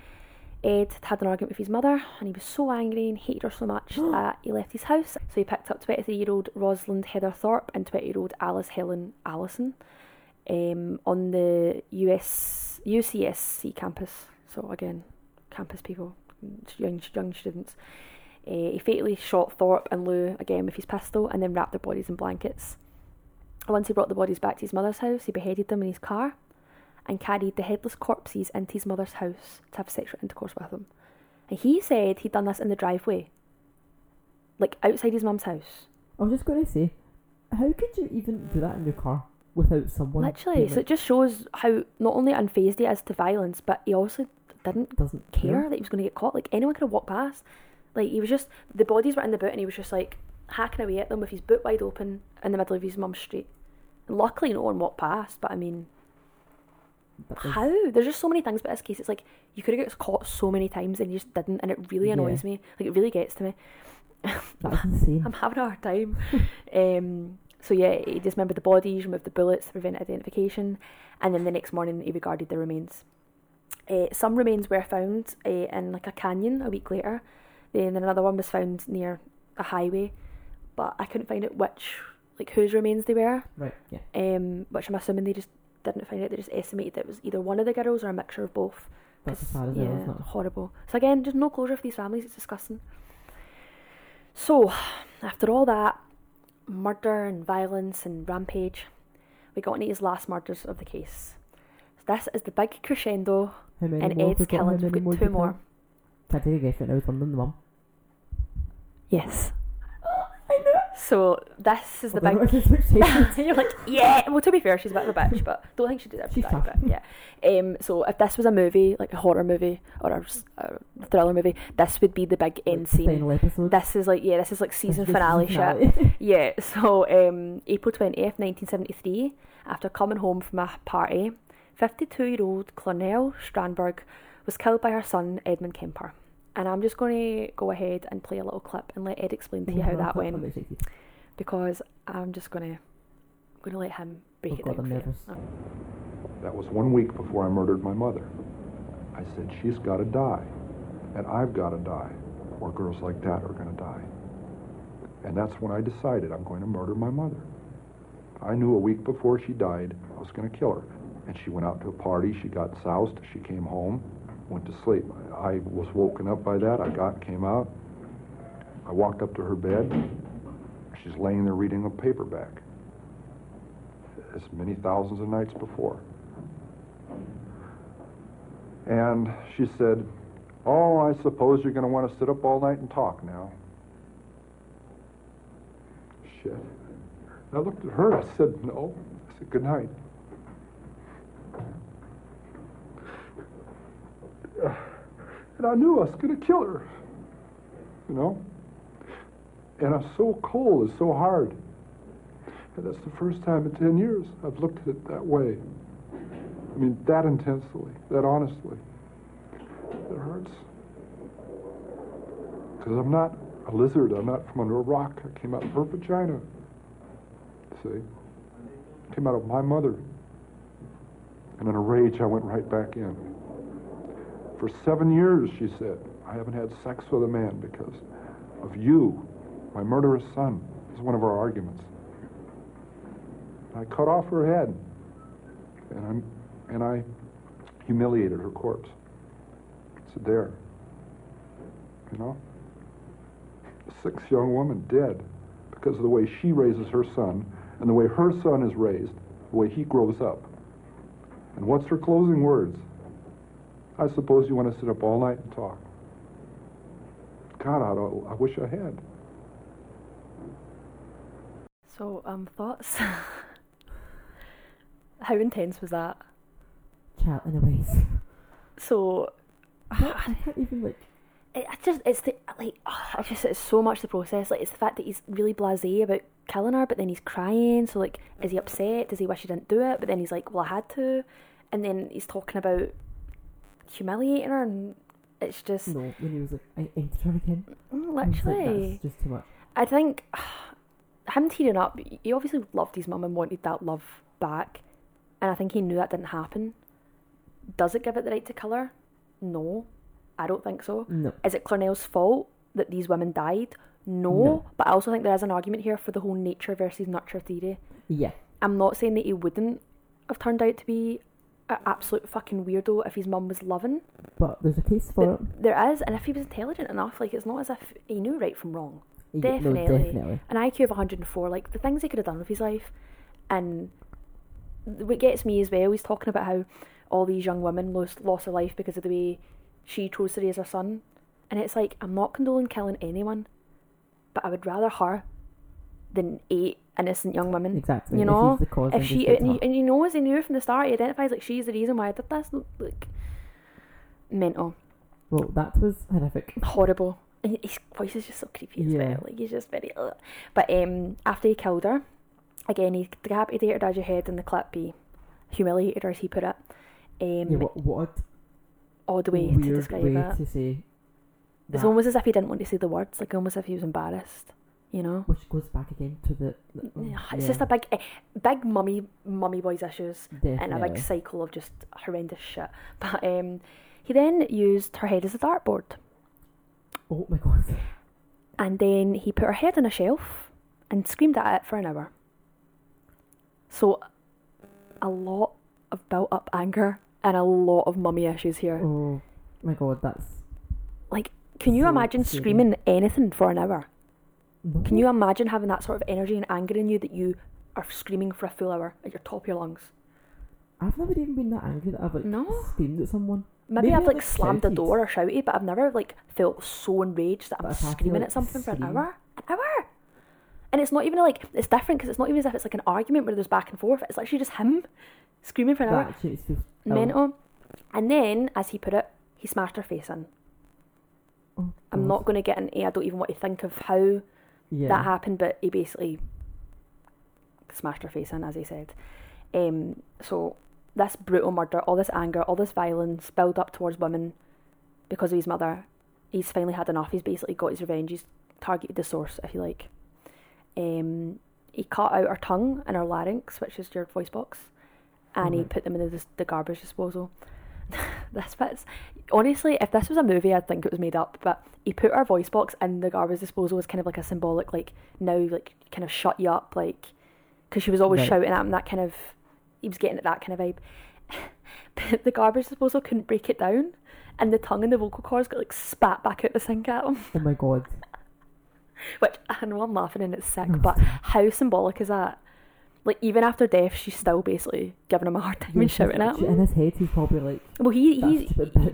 Ed had an argument with his mother, and he was so angry and hated her so much that he left his house. So he picked up twenty-three-year-old Rosalind Heather Thorpe and twenty-year-old Alice Helen Allison um, on the U S U C S C campus. So again, campus people. Young, young students. Uh, he fatally shot Thorpe and Lou again with his pistol and then wrapped their bodies in blankets. Once he brought the bodies back to his mother's house, he beheaded them in his car and carried the headless corpses into his mother's house to have sexual intercourse with them. And he said he'd done this in the driveway, like outside his mum's house. I was just going to say, how could you even do that in your car without someone? Literally, so it just shows how not only unfazed he is to violence, but he also didn't Doesn't care, care that he was going to get caught. Like, anyone could have walked past. Like, he was just, the bodies were in the boot and he was just like hacking away at them with his boot wide open in the middle of his mum's street. And luckily no one walked past, but I mean, but how? There's just so many things about this case. It's like, you could have got caught so many times and you just didn't, and it really annoys yeah. me. Like, it really gets to me. That's insane. I'm having a hard time. um, so yeah, he dismembered the bodies, removed the bullets to prevent identification, and then the next morning he regarded the remains. Uh, some remains were found uh, in like a canyon a week later. Then another one was found near a highway, but I couldn't find out which, like whose remains they were. Right. Yeah. Um, which I'm assuming they just didn't find out. They just estimated that it was either one of the girls or a mixture of both. That's sad, isn't yeah, it? That's horrible. So again, just no closure for these families. It's disgusting. So, after all that murder and violence and rampage, we got into his last murders of the case. So this is the big crescendo in Ed's killings. We've got two more. Did I guess that I was London, Mum? Yes. I know. So this is the big. You're like, yeah. Well, to be fair, she's a bit of a bitch, but don't think she did everything. Yeah. Um. So if this was a movie, like a horror movie or a, a thriller movie, this would be the big end scene. Final episode. This is like yeah, this is like season finale shit. Yeah. So um, April twentieth, nineteen seventy three. After coming home from a party, fifty two year old Clarnell Strandberg was killed by her son Edmund Kemper. And I'm just going to go ahead and play a little clip and let Ed explain to you how that went, because I'm just going to going to let him break it down. That was one week before I murdered my mother. I said, she's got to die, and I've got to die, or girls like that are going to die. And that's when I decided I'm going to murder my mother. I knew a week before she died, I was going to kill her. And she went out to a party, she got soused, she came home, went to sleep. I was woken up by that. I got, came out. I walked up to her bed. She's laying there reading a paperback, as many thousands of nights before. And she said, "Oh, I suppose you're going to want to sit up all night and talk now." Shit. And I looked at her. I said, "No." I said, "Good night." And I knew I was going to kill her, you know? And I'm so cold, it's so hard. And that's the first time in ten years I've looked at it that way. I mean, that intensely, that honestly. It hurts. Because I'm not a lizard, I'm not from under a rock. I came out of her vagina, see? I came out of my mother. And in a rage, I went right back in. For seven years, she said, I haven't had sex with a man because of you, my murderous son. It's one of our arguments. I cut off her head, and I, and I humiliated her corpse. It's there, you know? Six young women dead because of the way she raises her son, and the way her son is raised, the way he grows up. And what's her closing words? I suppose you want to sit up all night and talk. God, I, I wish I had. So, um, thoughts? How intense was that? Chat in a ways. So, what, I can't even like. It, I just it's the like oh, I just it's so much the process. Like, it's the fact that he's really blasé about killing her, but then he's crying. So like, is he upset? Does he wish he didn't do it? But then he's like, well, I had to. And then he's talking about humiliating her, and it's just no. When he was like, I entered her again. Literally, I like, that's just too much. I think uh, him tearing up. He obviously loved his mum and wanted that love back, and I think he knew that didn't happen. Does it give it the right to kill her? No, I don't think so. No. Is it Clarnell's fault that these women died? No, no. But I also think there is an argument here for the whole nature versus nurture theory. Yeah, I'm not saying that he wouldn't have turned out to be an absolute fucking weirdo if his mum was loving, but there's a case for it. There is, and if he was intelligent enough, like, it's not as if he knew right from wrong. He, definitely. No, definitely, an I Q of one hundred four. Like, the things he could have done with his life. And what gets me as well, he's talking about how all these young women lost lost their life because of the way she chose to raise her son, and it's like, I'm not condoling killing anyone, but I would rather her than eight innocent young women. Exactly. You know, if, the if she and he, and he knows, he knew from the start, he identifies like, she's the reason why I did this. Like, mental. Well, that was horrific. Horrible. And his voice is just so creepy as yeah. well. Like, he's just very. Ugh. But um, after he killed her, again, he decapitated her as you heard in the clip. He humiliated her, as he put it. Um, yeah, what, what odd way weird to describe way it. To say that. It's almost as if he didn't want to say the words. Like, almost as if he was embarrassed. you know. Which goes back again to the... the oh, yeah, it's yeah. just a big, big mummy, mummy boys issues. Definitely. And a big cycle of just horrendous shit. But um, he then used her head as a dartboard. Oh my God. And then he put her head on a shelf and screamed at it for an hour. So a lot of built-up anger and a lot of mummy issues here. Oh my God, that's... Like, can so you imagine scary. Screaming anything for an hour? No. Can you imagine having that sort of energy and anger in you that you are screaming for a full hour at your top of your lungs? I've never even been that angry that I've like no. screamed at someone. Maybe, Maybe I've like, like slammed shouted. a door or shouted, but I've never like felt so enraged that I'm screaming to, like, at something scream. for an hour. An hour! And it's not even like, it's different because it's not even as if it's like an argument where there's back and forth. It's actually just him screaming for an that hour. Actually, it's just, mental. Oh. And then, as he put it, he smashed her face in. Oh, I'm not going to get into, I don't even want to think of how yeah. that happened, but he basically smashed her face in, as he said. Um, so this brutal murder, all this anger, all this violence build up towards women because of his mother. He's finally had enough. He's basically got his revenge. He's targeted the source, if you like. Um, he cut out her tongue and her larynx, which is your voice box, and mm-hmm. he put them in the, the garbage disposal. This bit's honestly, if this was a movie, I'd think it was made up, but he put our voice box in the garbage disposal as kind of like a symbolic, like, now, like, kind of shut you up, like, because she was always right. shouting at him, that kind of, he was getting at that kind of vibe. But the garbage disposal couldn't break it down, and the tongue and the vocal cords got, like, spat back out the sink at him. Oh my God. Which, I know I'm laughing and it's sick, but how symbolic is that? Like, even after death, she's still basically giving him a hard time yeah, and shouting at him. In his head, he's probably like, well, he he,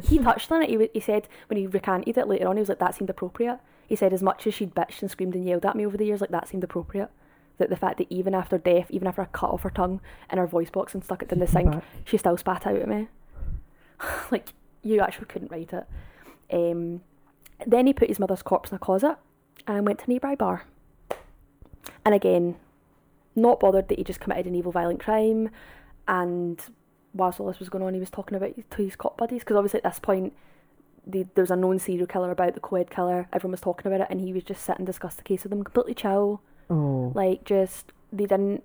he touched on it. He, he said, when he recanted it later on, he was like, that seemed appropriate. He said, as much as she'd bitched and screamed and yelled at me over the years, like, that seemed appropriate. That the fact that even after death, even after I cut off her tongue and her voice box and stuck it in the sink, back. she still spat out at me. Like, you actually couldn't write it. Um, then he put his mother's corpse in a closet and went to a nearby bar. And again... not bothered that he just committed an evil, violent crime, and whilst all this was going on, he was talking about it to his cop buddies, because obviously at this point, the, there was a known serial killer about, the Coed Killer, everyone was talking about it, and he was just sitting and discussed the case with them, completely chill, oh. like, just, they didn't,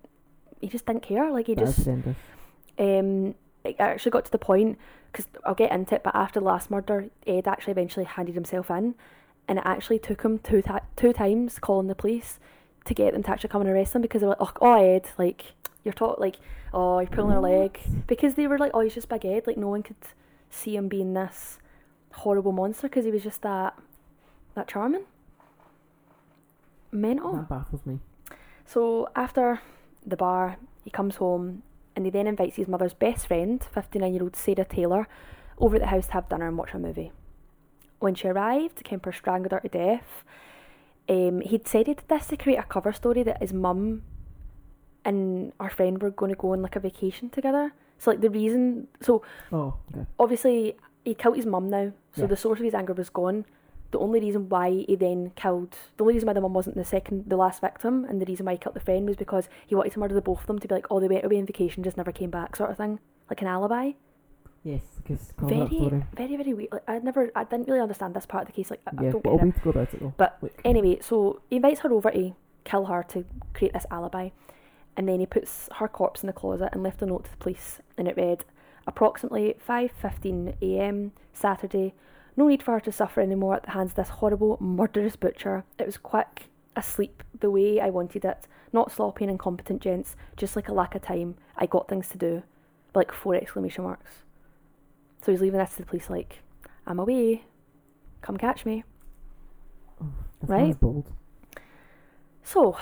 he just didn't care, like, he that just, um, it actually got to the point, because I'll get into it, but after the last murder, Ed actually eventually handed himself in, and it actually took him two ta- two times calling the police, to get them to actually come and arrest him, because they were like, oh, oh Ed, like, you're taught, like, oh, you're pulling her leg. Because they were like, oh, he's just big Ed. Like, no one could see him being this horrible monster because he was just that, that charming. Mental. That baffles me. So after the bar, he comes home and he then invites his mother's best friend, fifty-nine-year-old Sarah Taylor, over at the house to have dinner and watch a movie. When she arrived, Kemper strangled her to death. Um, he'd said he did this to create a cover story that his mum and her friend were going to go on like a vacation together. So like the reason, so oh, okay. obviously he killed his mum now, so yeah. the source of his anger was gone. The only reason why he then killed, the only reason why the mum wasn't the second, the last victim, and the reason why he killed the friend was because he wanted to murder the both of them to be like, oh, they went away on vacation, just never came back, sort of thing, like an alibi. Yes, because very, very, very weird. Like, I never, I didn't really understand this part of the case. Like, I, yeah, I don't get it. Go about it though. But like. Anyway, so he invites her over to kill her to create this alibi, and then he puts her corpse in the closet and left a note to the police, and it read, approximately five fifteen a.m. Saturday. No need for her to suffer anymore at the hands of this horrible, murderous butcher. It was quick, asleep, the way I wanted it. Not sloppy and incompetent gents, just like a lack of time. I got things to do. Like four exclamation marks. So he's leaving this to the police like, I'm away, come catch me. Oh, that right? sounds bold. So,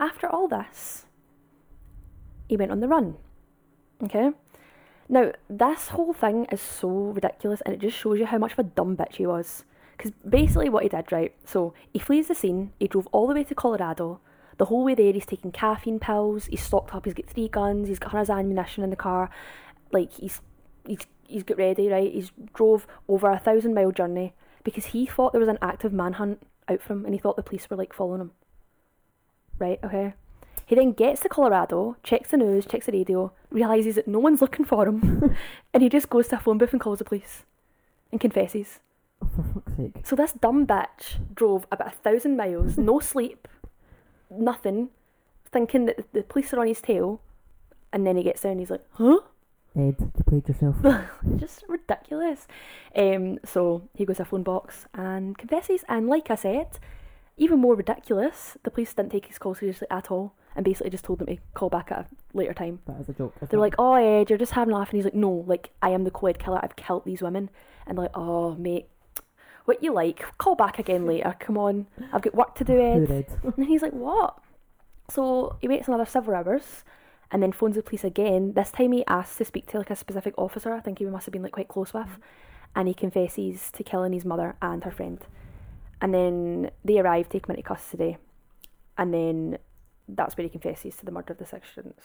after all this, he went on the run. Okay? Now, this whole thing is so ridiculous and it just shows you how much of a dumb bitch he was. Because basically what he did, right, so he flees the scene, he drove all the way to Colorado, the whole way there he's taking caffeine pills, he's stocked up, he's got three guns, he's got his ammunition in the car, like he's He's, he's got ready, right? He's drove over a thousand mile journey because he thought there was an active manhunt out for him and he thought the police were like following him. Right, okay. He then gets to Colorado, checks the news, checks the radio, realises that no one's looking for him and he just goes to a phone booth and calls the police and confesses. Oh, for fuck's sake. So this dumb bitch drove about a thousand miles, no sleep, nothing, thinking that the police are on his tail, and then he gets there and he's like, huh? Ed, you played yourself. Just ridiculous. Um, so he goes to a phone box and confesses, and like I said, even more ridiculous, the police didn't take his call seriously at all, and basically just told him to call back at a later time. That is a joke. They're like, oh Ed, you're just having a laugh, and he's like, no, like, I am the Coed Killer, I've killed these women. And they're like, oh mate, what you like, call back again later, come on, I've got work to do, Ed. Ed. And he's like, what? So he waits another several hours, and then phones the police again. This time he asks to speak to like a specific officer, I think he must have been like quite close with, mm-hmm. and he confesses to killing his mother and her friend. And then they arrive, take him into custody, and then that's where he confesses to the murder of the six students.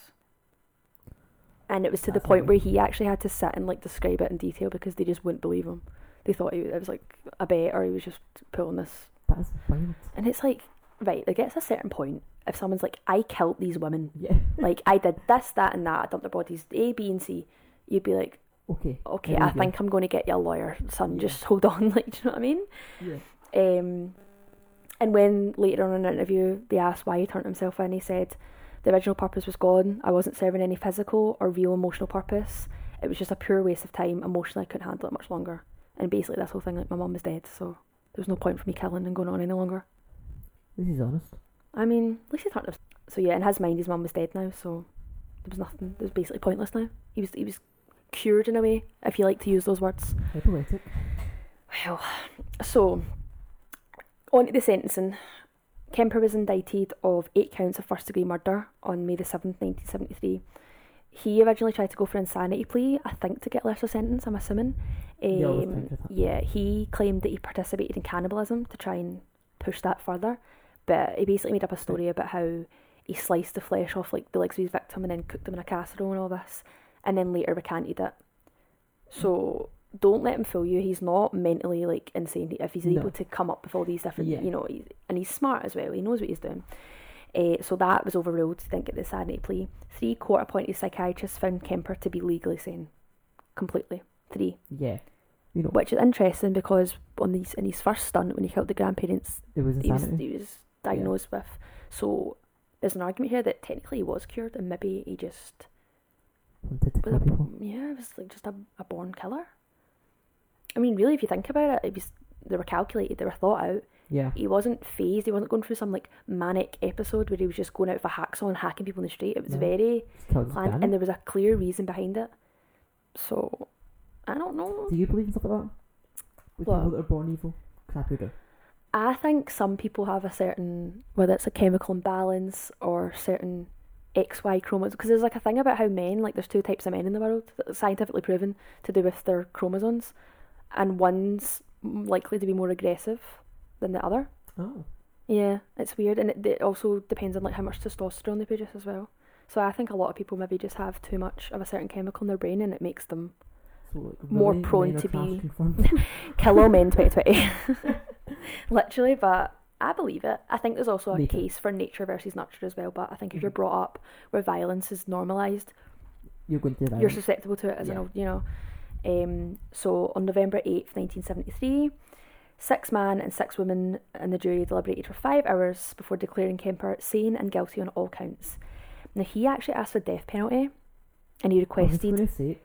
And it was to that's the point where he actually had to sit and like describe it in detail because they just wouldn't believe him. They thought it was like a bet, or he was just pulling this. That's wild. And it's like, right, like it's a certain point. If someone's like, I killed these women, yeah. like I did this, that, and that, I dumped their bodies, A, B, and C, you'd be like, okay, okay, I think I'm going to get you a lawyer, son. Yeah. Just hold on, like, do you know what I mean? Yeah. Um, and when later on in an interview they asked why he turned himself in, he said the original purpose was gone. I wasn't serving any physical or real emotional purpose. It was just a pure waste of time. Emotionally, I couldn't handle it much longer. And basically, this whole thing, like, my mum was dead, so there was no point for me killing and going on any longer. This is honest. I mean, at least he turned himself. So yeah, in his mind, his mum was dead now, so there was nothing. It was basically pointless now. He was he was cured in a way, if you like to use those words. Hypoetic. Well, so. On to the sentencing. Kemper was indicted of eight counts of first-degree murder on May the seventh, nineteen seventy-three. He originally tried to go for an insanity plea, I think to get a lesser sentence, I'm assuming. Um, yeah, he claimed that he participated in cannibalism to try and push that further, but he basically made up a story about how he sliced the flesh off like the legs of his victim and then cooked them in a casserole and all this, and then later recanted it. So... don't let him fool you. He's not mentally like insane. If he's no. able to come up with all these different, yeah. you know, he, and he's smart as well. He knows what he's doing. Uh, so that was overruled. Didn't get the insanity plea. Three court-appointed psychiatrists found Kemper to be legally sane, completely. Three. Yeah. You know. Which is interesting because on these in his first stunt when he killed the grandparents, it was he was he was diagnosed yeah. with. So there's an argument here that technically he was cured and maybe he just wanted to kill people. Yeah, it was like just a, a born killer. I mean, really, if you think about it, it was, they were calculated, they were thought out. Yeah. He wasn't phased, he wasn't going through some, like, manic episode where he was just going out for hacksaw and hacking people in the street. It was no. very planned, and there was a clear reason behind it. So, I don't know. Do you believe in stuff like that? With what? People that are born evil? Because I could do. I think some people have a certain, whether it's a chemical imbalance or certain X Y chromosomes, because there's, like, a thing about how men, like, there's two types of men in the world, that's scientifically proven to do with their chromosomes. And one's likely to be more aggressive than the other. Oh. Yeah, it's weird. And it, it also depends on like how much testosterone they produce as well. So I think a lot of people maybe just have too much of a certain chemical in their brain and it makes them so, like, more really prone to be... Kill all men twenty twenty. Literally, but I believe it. I think there's also a Later. case for nature versus nurture as well, but I think if you're brought up where violence is normalised, you're going to you're susceptible to it as yeah. an old, you know... Um, so on November eighth, nineteen seventy-three, six men and six women and the jury deliberated for five hours before declaring Kemper sane and guilty on all counts. Now he actually asked for death penalty and he requested I was gonna say,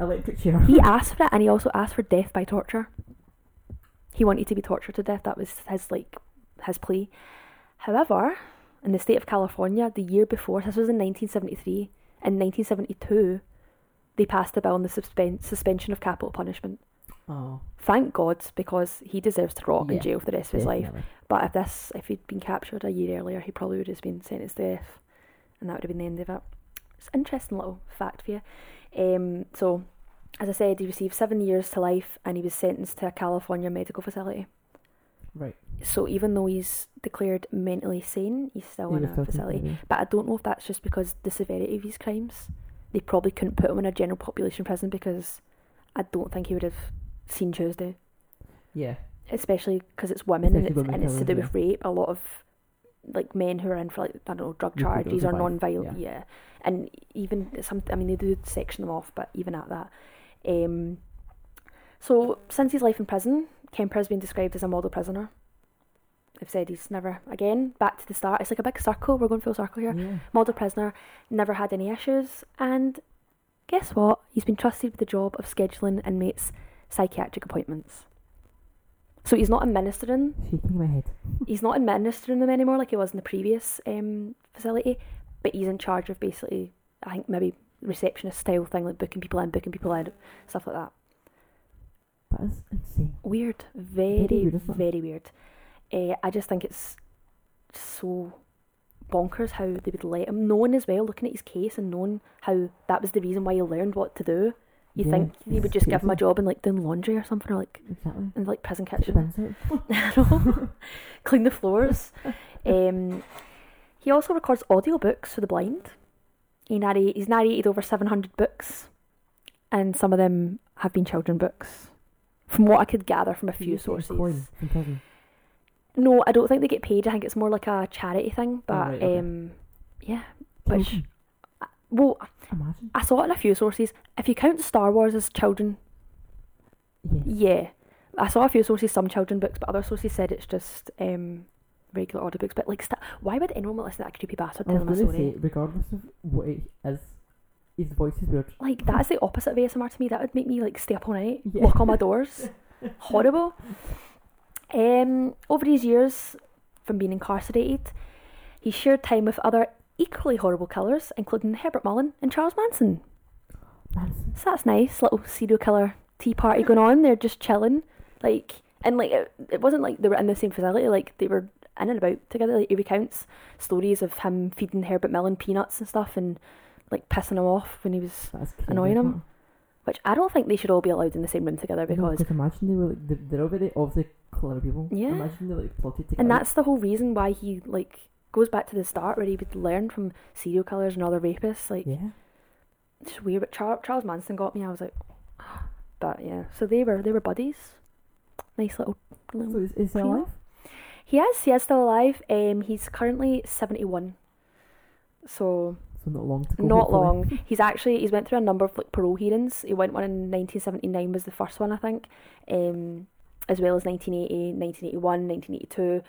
electric chair. He asked for it and he also asked for death by torture. He wanted to be tortured to death, that was his like his plea. However, in the state of California the year before, this was in nineteen seventy-three, in nineteen seventy-two they passed a bill on the suspen- suspension of capital punishment. Oh. Thank God, because he deserves to rot yeah, in jail for the rest of his definitely. life. But if this, if he'd been captured a year earlier, he probably would have been sentenced to death, and that would have been the end of it. It's an interesting little fact for you. Um, so, as I said, he received seven years to life, and he was sentenced to a California medical facility. Right. So even though he's declared mentally sane, he's still he in a facility. Maybe. But I don't know if that's just because the severity of his crimes. They probably couldn't put him in a general population prison because I don't think he would have seen Tuesday. Yeah. Especially because it's women especially and it's, and it's to do with rape. A lot of like men who are in for like, I don't know, drug you charges or non-violent. Yeah. yeah. And even some, I mean, they do section them off, but even at that. Um. So since his life in prison, Kemper has been described as a model prisoner. I've said he's never, again, back to the start. It's like a big circle. We're going full circle here. Yeah. Model prisoner, never had any issues. And guess what? He's been trusted with the job of scheduling inmates' psychiatric appointments. So he's not administering. Shaking my head. He's not administering them anymore like he was in the previous um, facility, but he's in charge of basically, I think, maybe receptionist style thing, like booking people in, booking people out, stuff like that. That is insane. Weird. Very, very, very weird. Uh, I just think it's so bonkers how they would let him, knowing as well, looking at his case and knowing how that was the reason why he learned what to do. You yeah, think they would just crazy. give him a job in like doing laundry or something, or like exactly. in like prison kitchen. I know. Clean the floors. um, he also records audiobooks for the blind. He narrate, he's narrated over seven hundred books, and some of them have been children books, from what I could gather from a few sources. No, I don't think they get paid. I think it's more like a charity thing. But oh, right, okay. um, yeah, which. Well, Imagine. I saw it in a few sources. If you count Star Wars as children, yes. yeah. I saw a few sources, some children books, but other sources said it's just um, regular audiobooks. But like, st- why would anyone listen to that creepy bastard tell them a story? Say, regardless of what it is, his voice is weird. Like, that's the opposite of A S M R to me. That would make me like stay up all night, yeah. lock all my doors. Horrible. Um, over these years, from being incarcerated, he shared time with other equally horrible killers, including Herbert Mullen and Charles Manson. Manson. So that's nice, little serial killer tea party going on. They're just chilling, like, and like it, it wasn't like they were in the same facility. Like they were in and about together. Like he recounts stories of him feeding Herbert Mullen peanuts and stuff, and like pissing him off when he was annoying him. Which I don't think they should all be allowed in the same room together, because no, imagine they were like they're, they're already obviously clever people. Yeah. Imagine they like plotted together. And that's the whole reason why he like. goes back to the start where he would learn from serial killers and other rapists, like yeah. just weird. But Char- Charles Manson got me. I was like, oh. But yeah, so they were they were buddies. Nice little. little so is, is he alive? He is. He is still alive. Um, he's currently seventy-one. So. So not long to go. Not long. Then. He's actually he's went through a number of like parole hearings. He went one in nineteen seventy-nine was the first one, I think. Um, as well as nineteen eighty, nineteen eighty-one, nineteen eighty-two.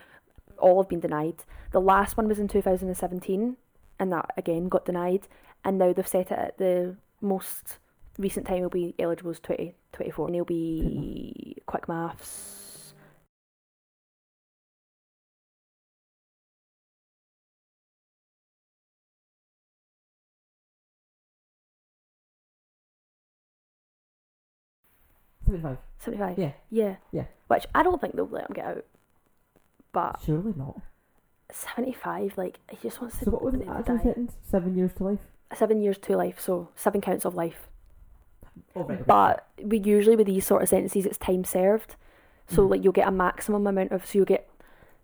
All have been denied. The last one was in two thousand seventeen, and that again got denied, and now they've set it at the most recent time he'll be eligible is twenty twenty-four, and he'll be quick maths seventy-five seventy-five yeah yeah yeah which I don't think they'll let him get out. But surely not. seventy-five, like, he just wants to die. So what was the actual sentence? Seven years to life? Seven years to life, so seven counts of life. Oh, right, but right. we usually, with these sort of sentences, it's time served. So, mm-hmm. like, you'll get a maximum amount of, so you'll get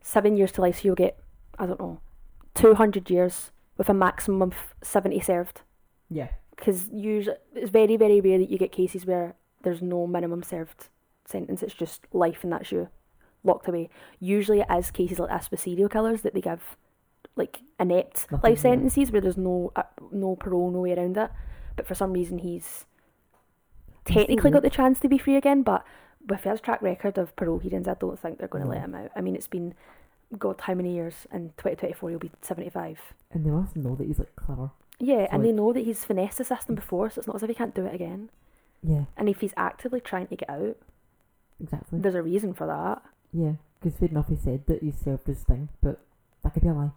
seven years to life, so you'll get, I don't know, two hundred years with a maximum of seventy served. Yeah. Because usually, it's very, very rare that you get cases where there's no minimum served sentence, it's just life and that's you. Locked away. Usually it is cases like this with serial killers that they give like inept Nothing life sentences where there's no uh, no parole, no way around it. But for some reason he's technically got the chance to be free again, but with his track record of parole hearings I don't think they're going to let him out. I mean, it's been God how many years, in twenty twenty-four he'll be seventy-five. And they must know that he's like clever. Yeah, so and like... they know that he's finessed the system before, so it's not as if he can't do it again. Yeah. And if he's actively trying to get out, exactly, there's a reason for that. Yeah, because fair enough he said that he served his thing, but that could be a lie.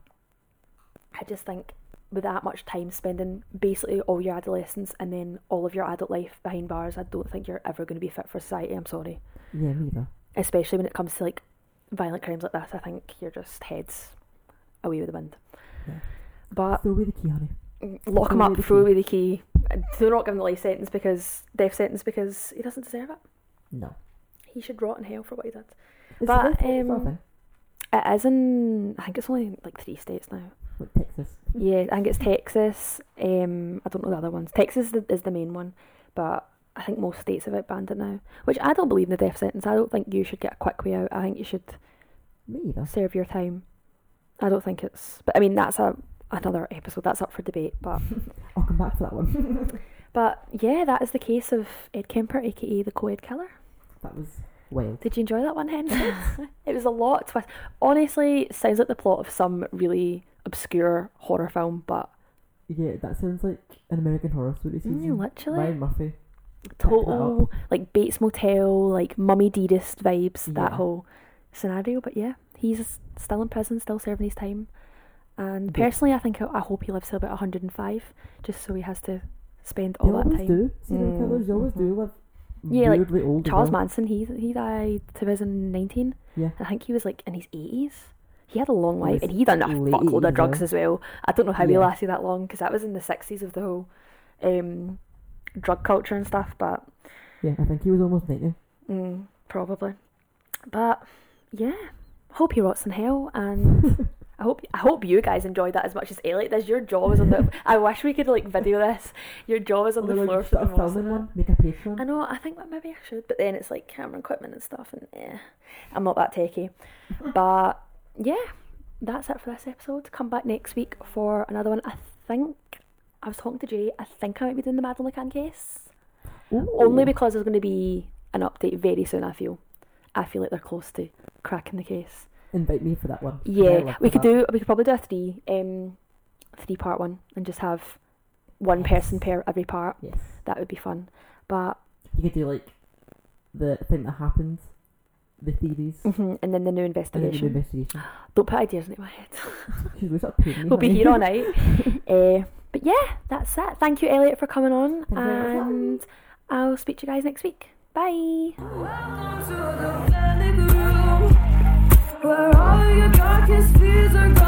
I just think with that much time spending basically all your adolescence and then all of your adult life behind bars, I don't think you're ever going to be fit for society, I'm sorry. Yeah, me either. Especially when it comes to like violent crimes like this, I think you're just heads away with the wind. Yeah. But throw away the key, honey. Lock throw him up, throw key. away the key. Do not give him the life sentence because, death sentence because he doesn't deserve it. No. He should rot in hell for what he did. Is but it, um, it is in, I think it's only like three states now. Like Texas? Yeah, I think it's Texas. Um, I don't know the other ones. Texas is the, is the main one, but I think most states have outbanned it now. Which I don't believe in the death sentence. I don't think you should get a quick way out. I think you should serve your time. I don't think it's... But I mean, that's a another episode. That's up for debate, but... I'll come back to that one. But yeah, that is the case of Ed Kemper, aka the Coed Killer. That was... Wow. Did you enjoy that one, Henson? It was a lot of twists. Honestly, it sounds like the plot of some really obscure horror film, but... Yeah, that sounds like an American Horror Story season. Mm, literally. Ryan Murphy. Total, like, Bates Motel, like, Mummy Dearest vibes, yeah. That whole scenario. But yeah, he's still in prison, still serving his time. And but personally, I think, I hope he lives till about one hundred and five, just so he has to spend all that time. They always do. Serial mm. killers, you always mm-hmm. do live yeah, weirdly like old. Charles well. Manson, he he died twenty nineteen. Yeah. I think he was, like, in his eighties. He had a long life, and he done a fuckload of drugs as well. I don't know how yeah. he lasted that long, because that was in the sixties of the whole um, drug culture and stuff, but... Yeah, I think he was almost ninety. Mm, probably. But, yeah. Hope he rots in hell, and... I hope I hope you guys enjoyed that as much as Elliott does. Your jaw is on the... I wish we could, like, video this. Your jaw is on the floor for the most of it. Make a Patreon. I know, I think that maybe I should, but then it's, like, camera equipment and stuff, and eh, I'm not that techie. But, yeah, that's it for this episode. Come back next week for another one. I think... I was talking to Jay. I think I might be doing the Madeleine McCann case. Ooh. Only because there's going to be an update very soon, I feel. I feel like they're close to cracking the case. Invite me for that one. Yeah, we could do. We could probably do a three, um, three part one, and just have one yes. person per every part. Yes, that would be fun. But you could do like the thing that happens, the theories, mm-hmm. and then the new investigation. And then the new investigation. Don't put ideas into my head. We'll be here all night. uh, but yeah, that's it. Thank you, Elliott, for coming on, Thank and I'll speak to you guys next week. Bye. Welcome to the Panic Room. Where all your darkest fears are gone.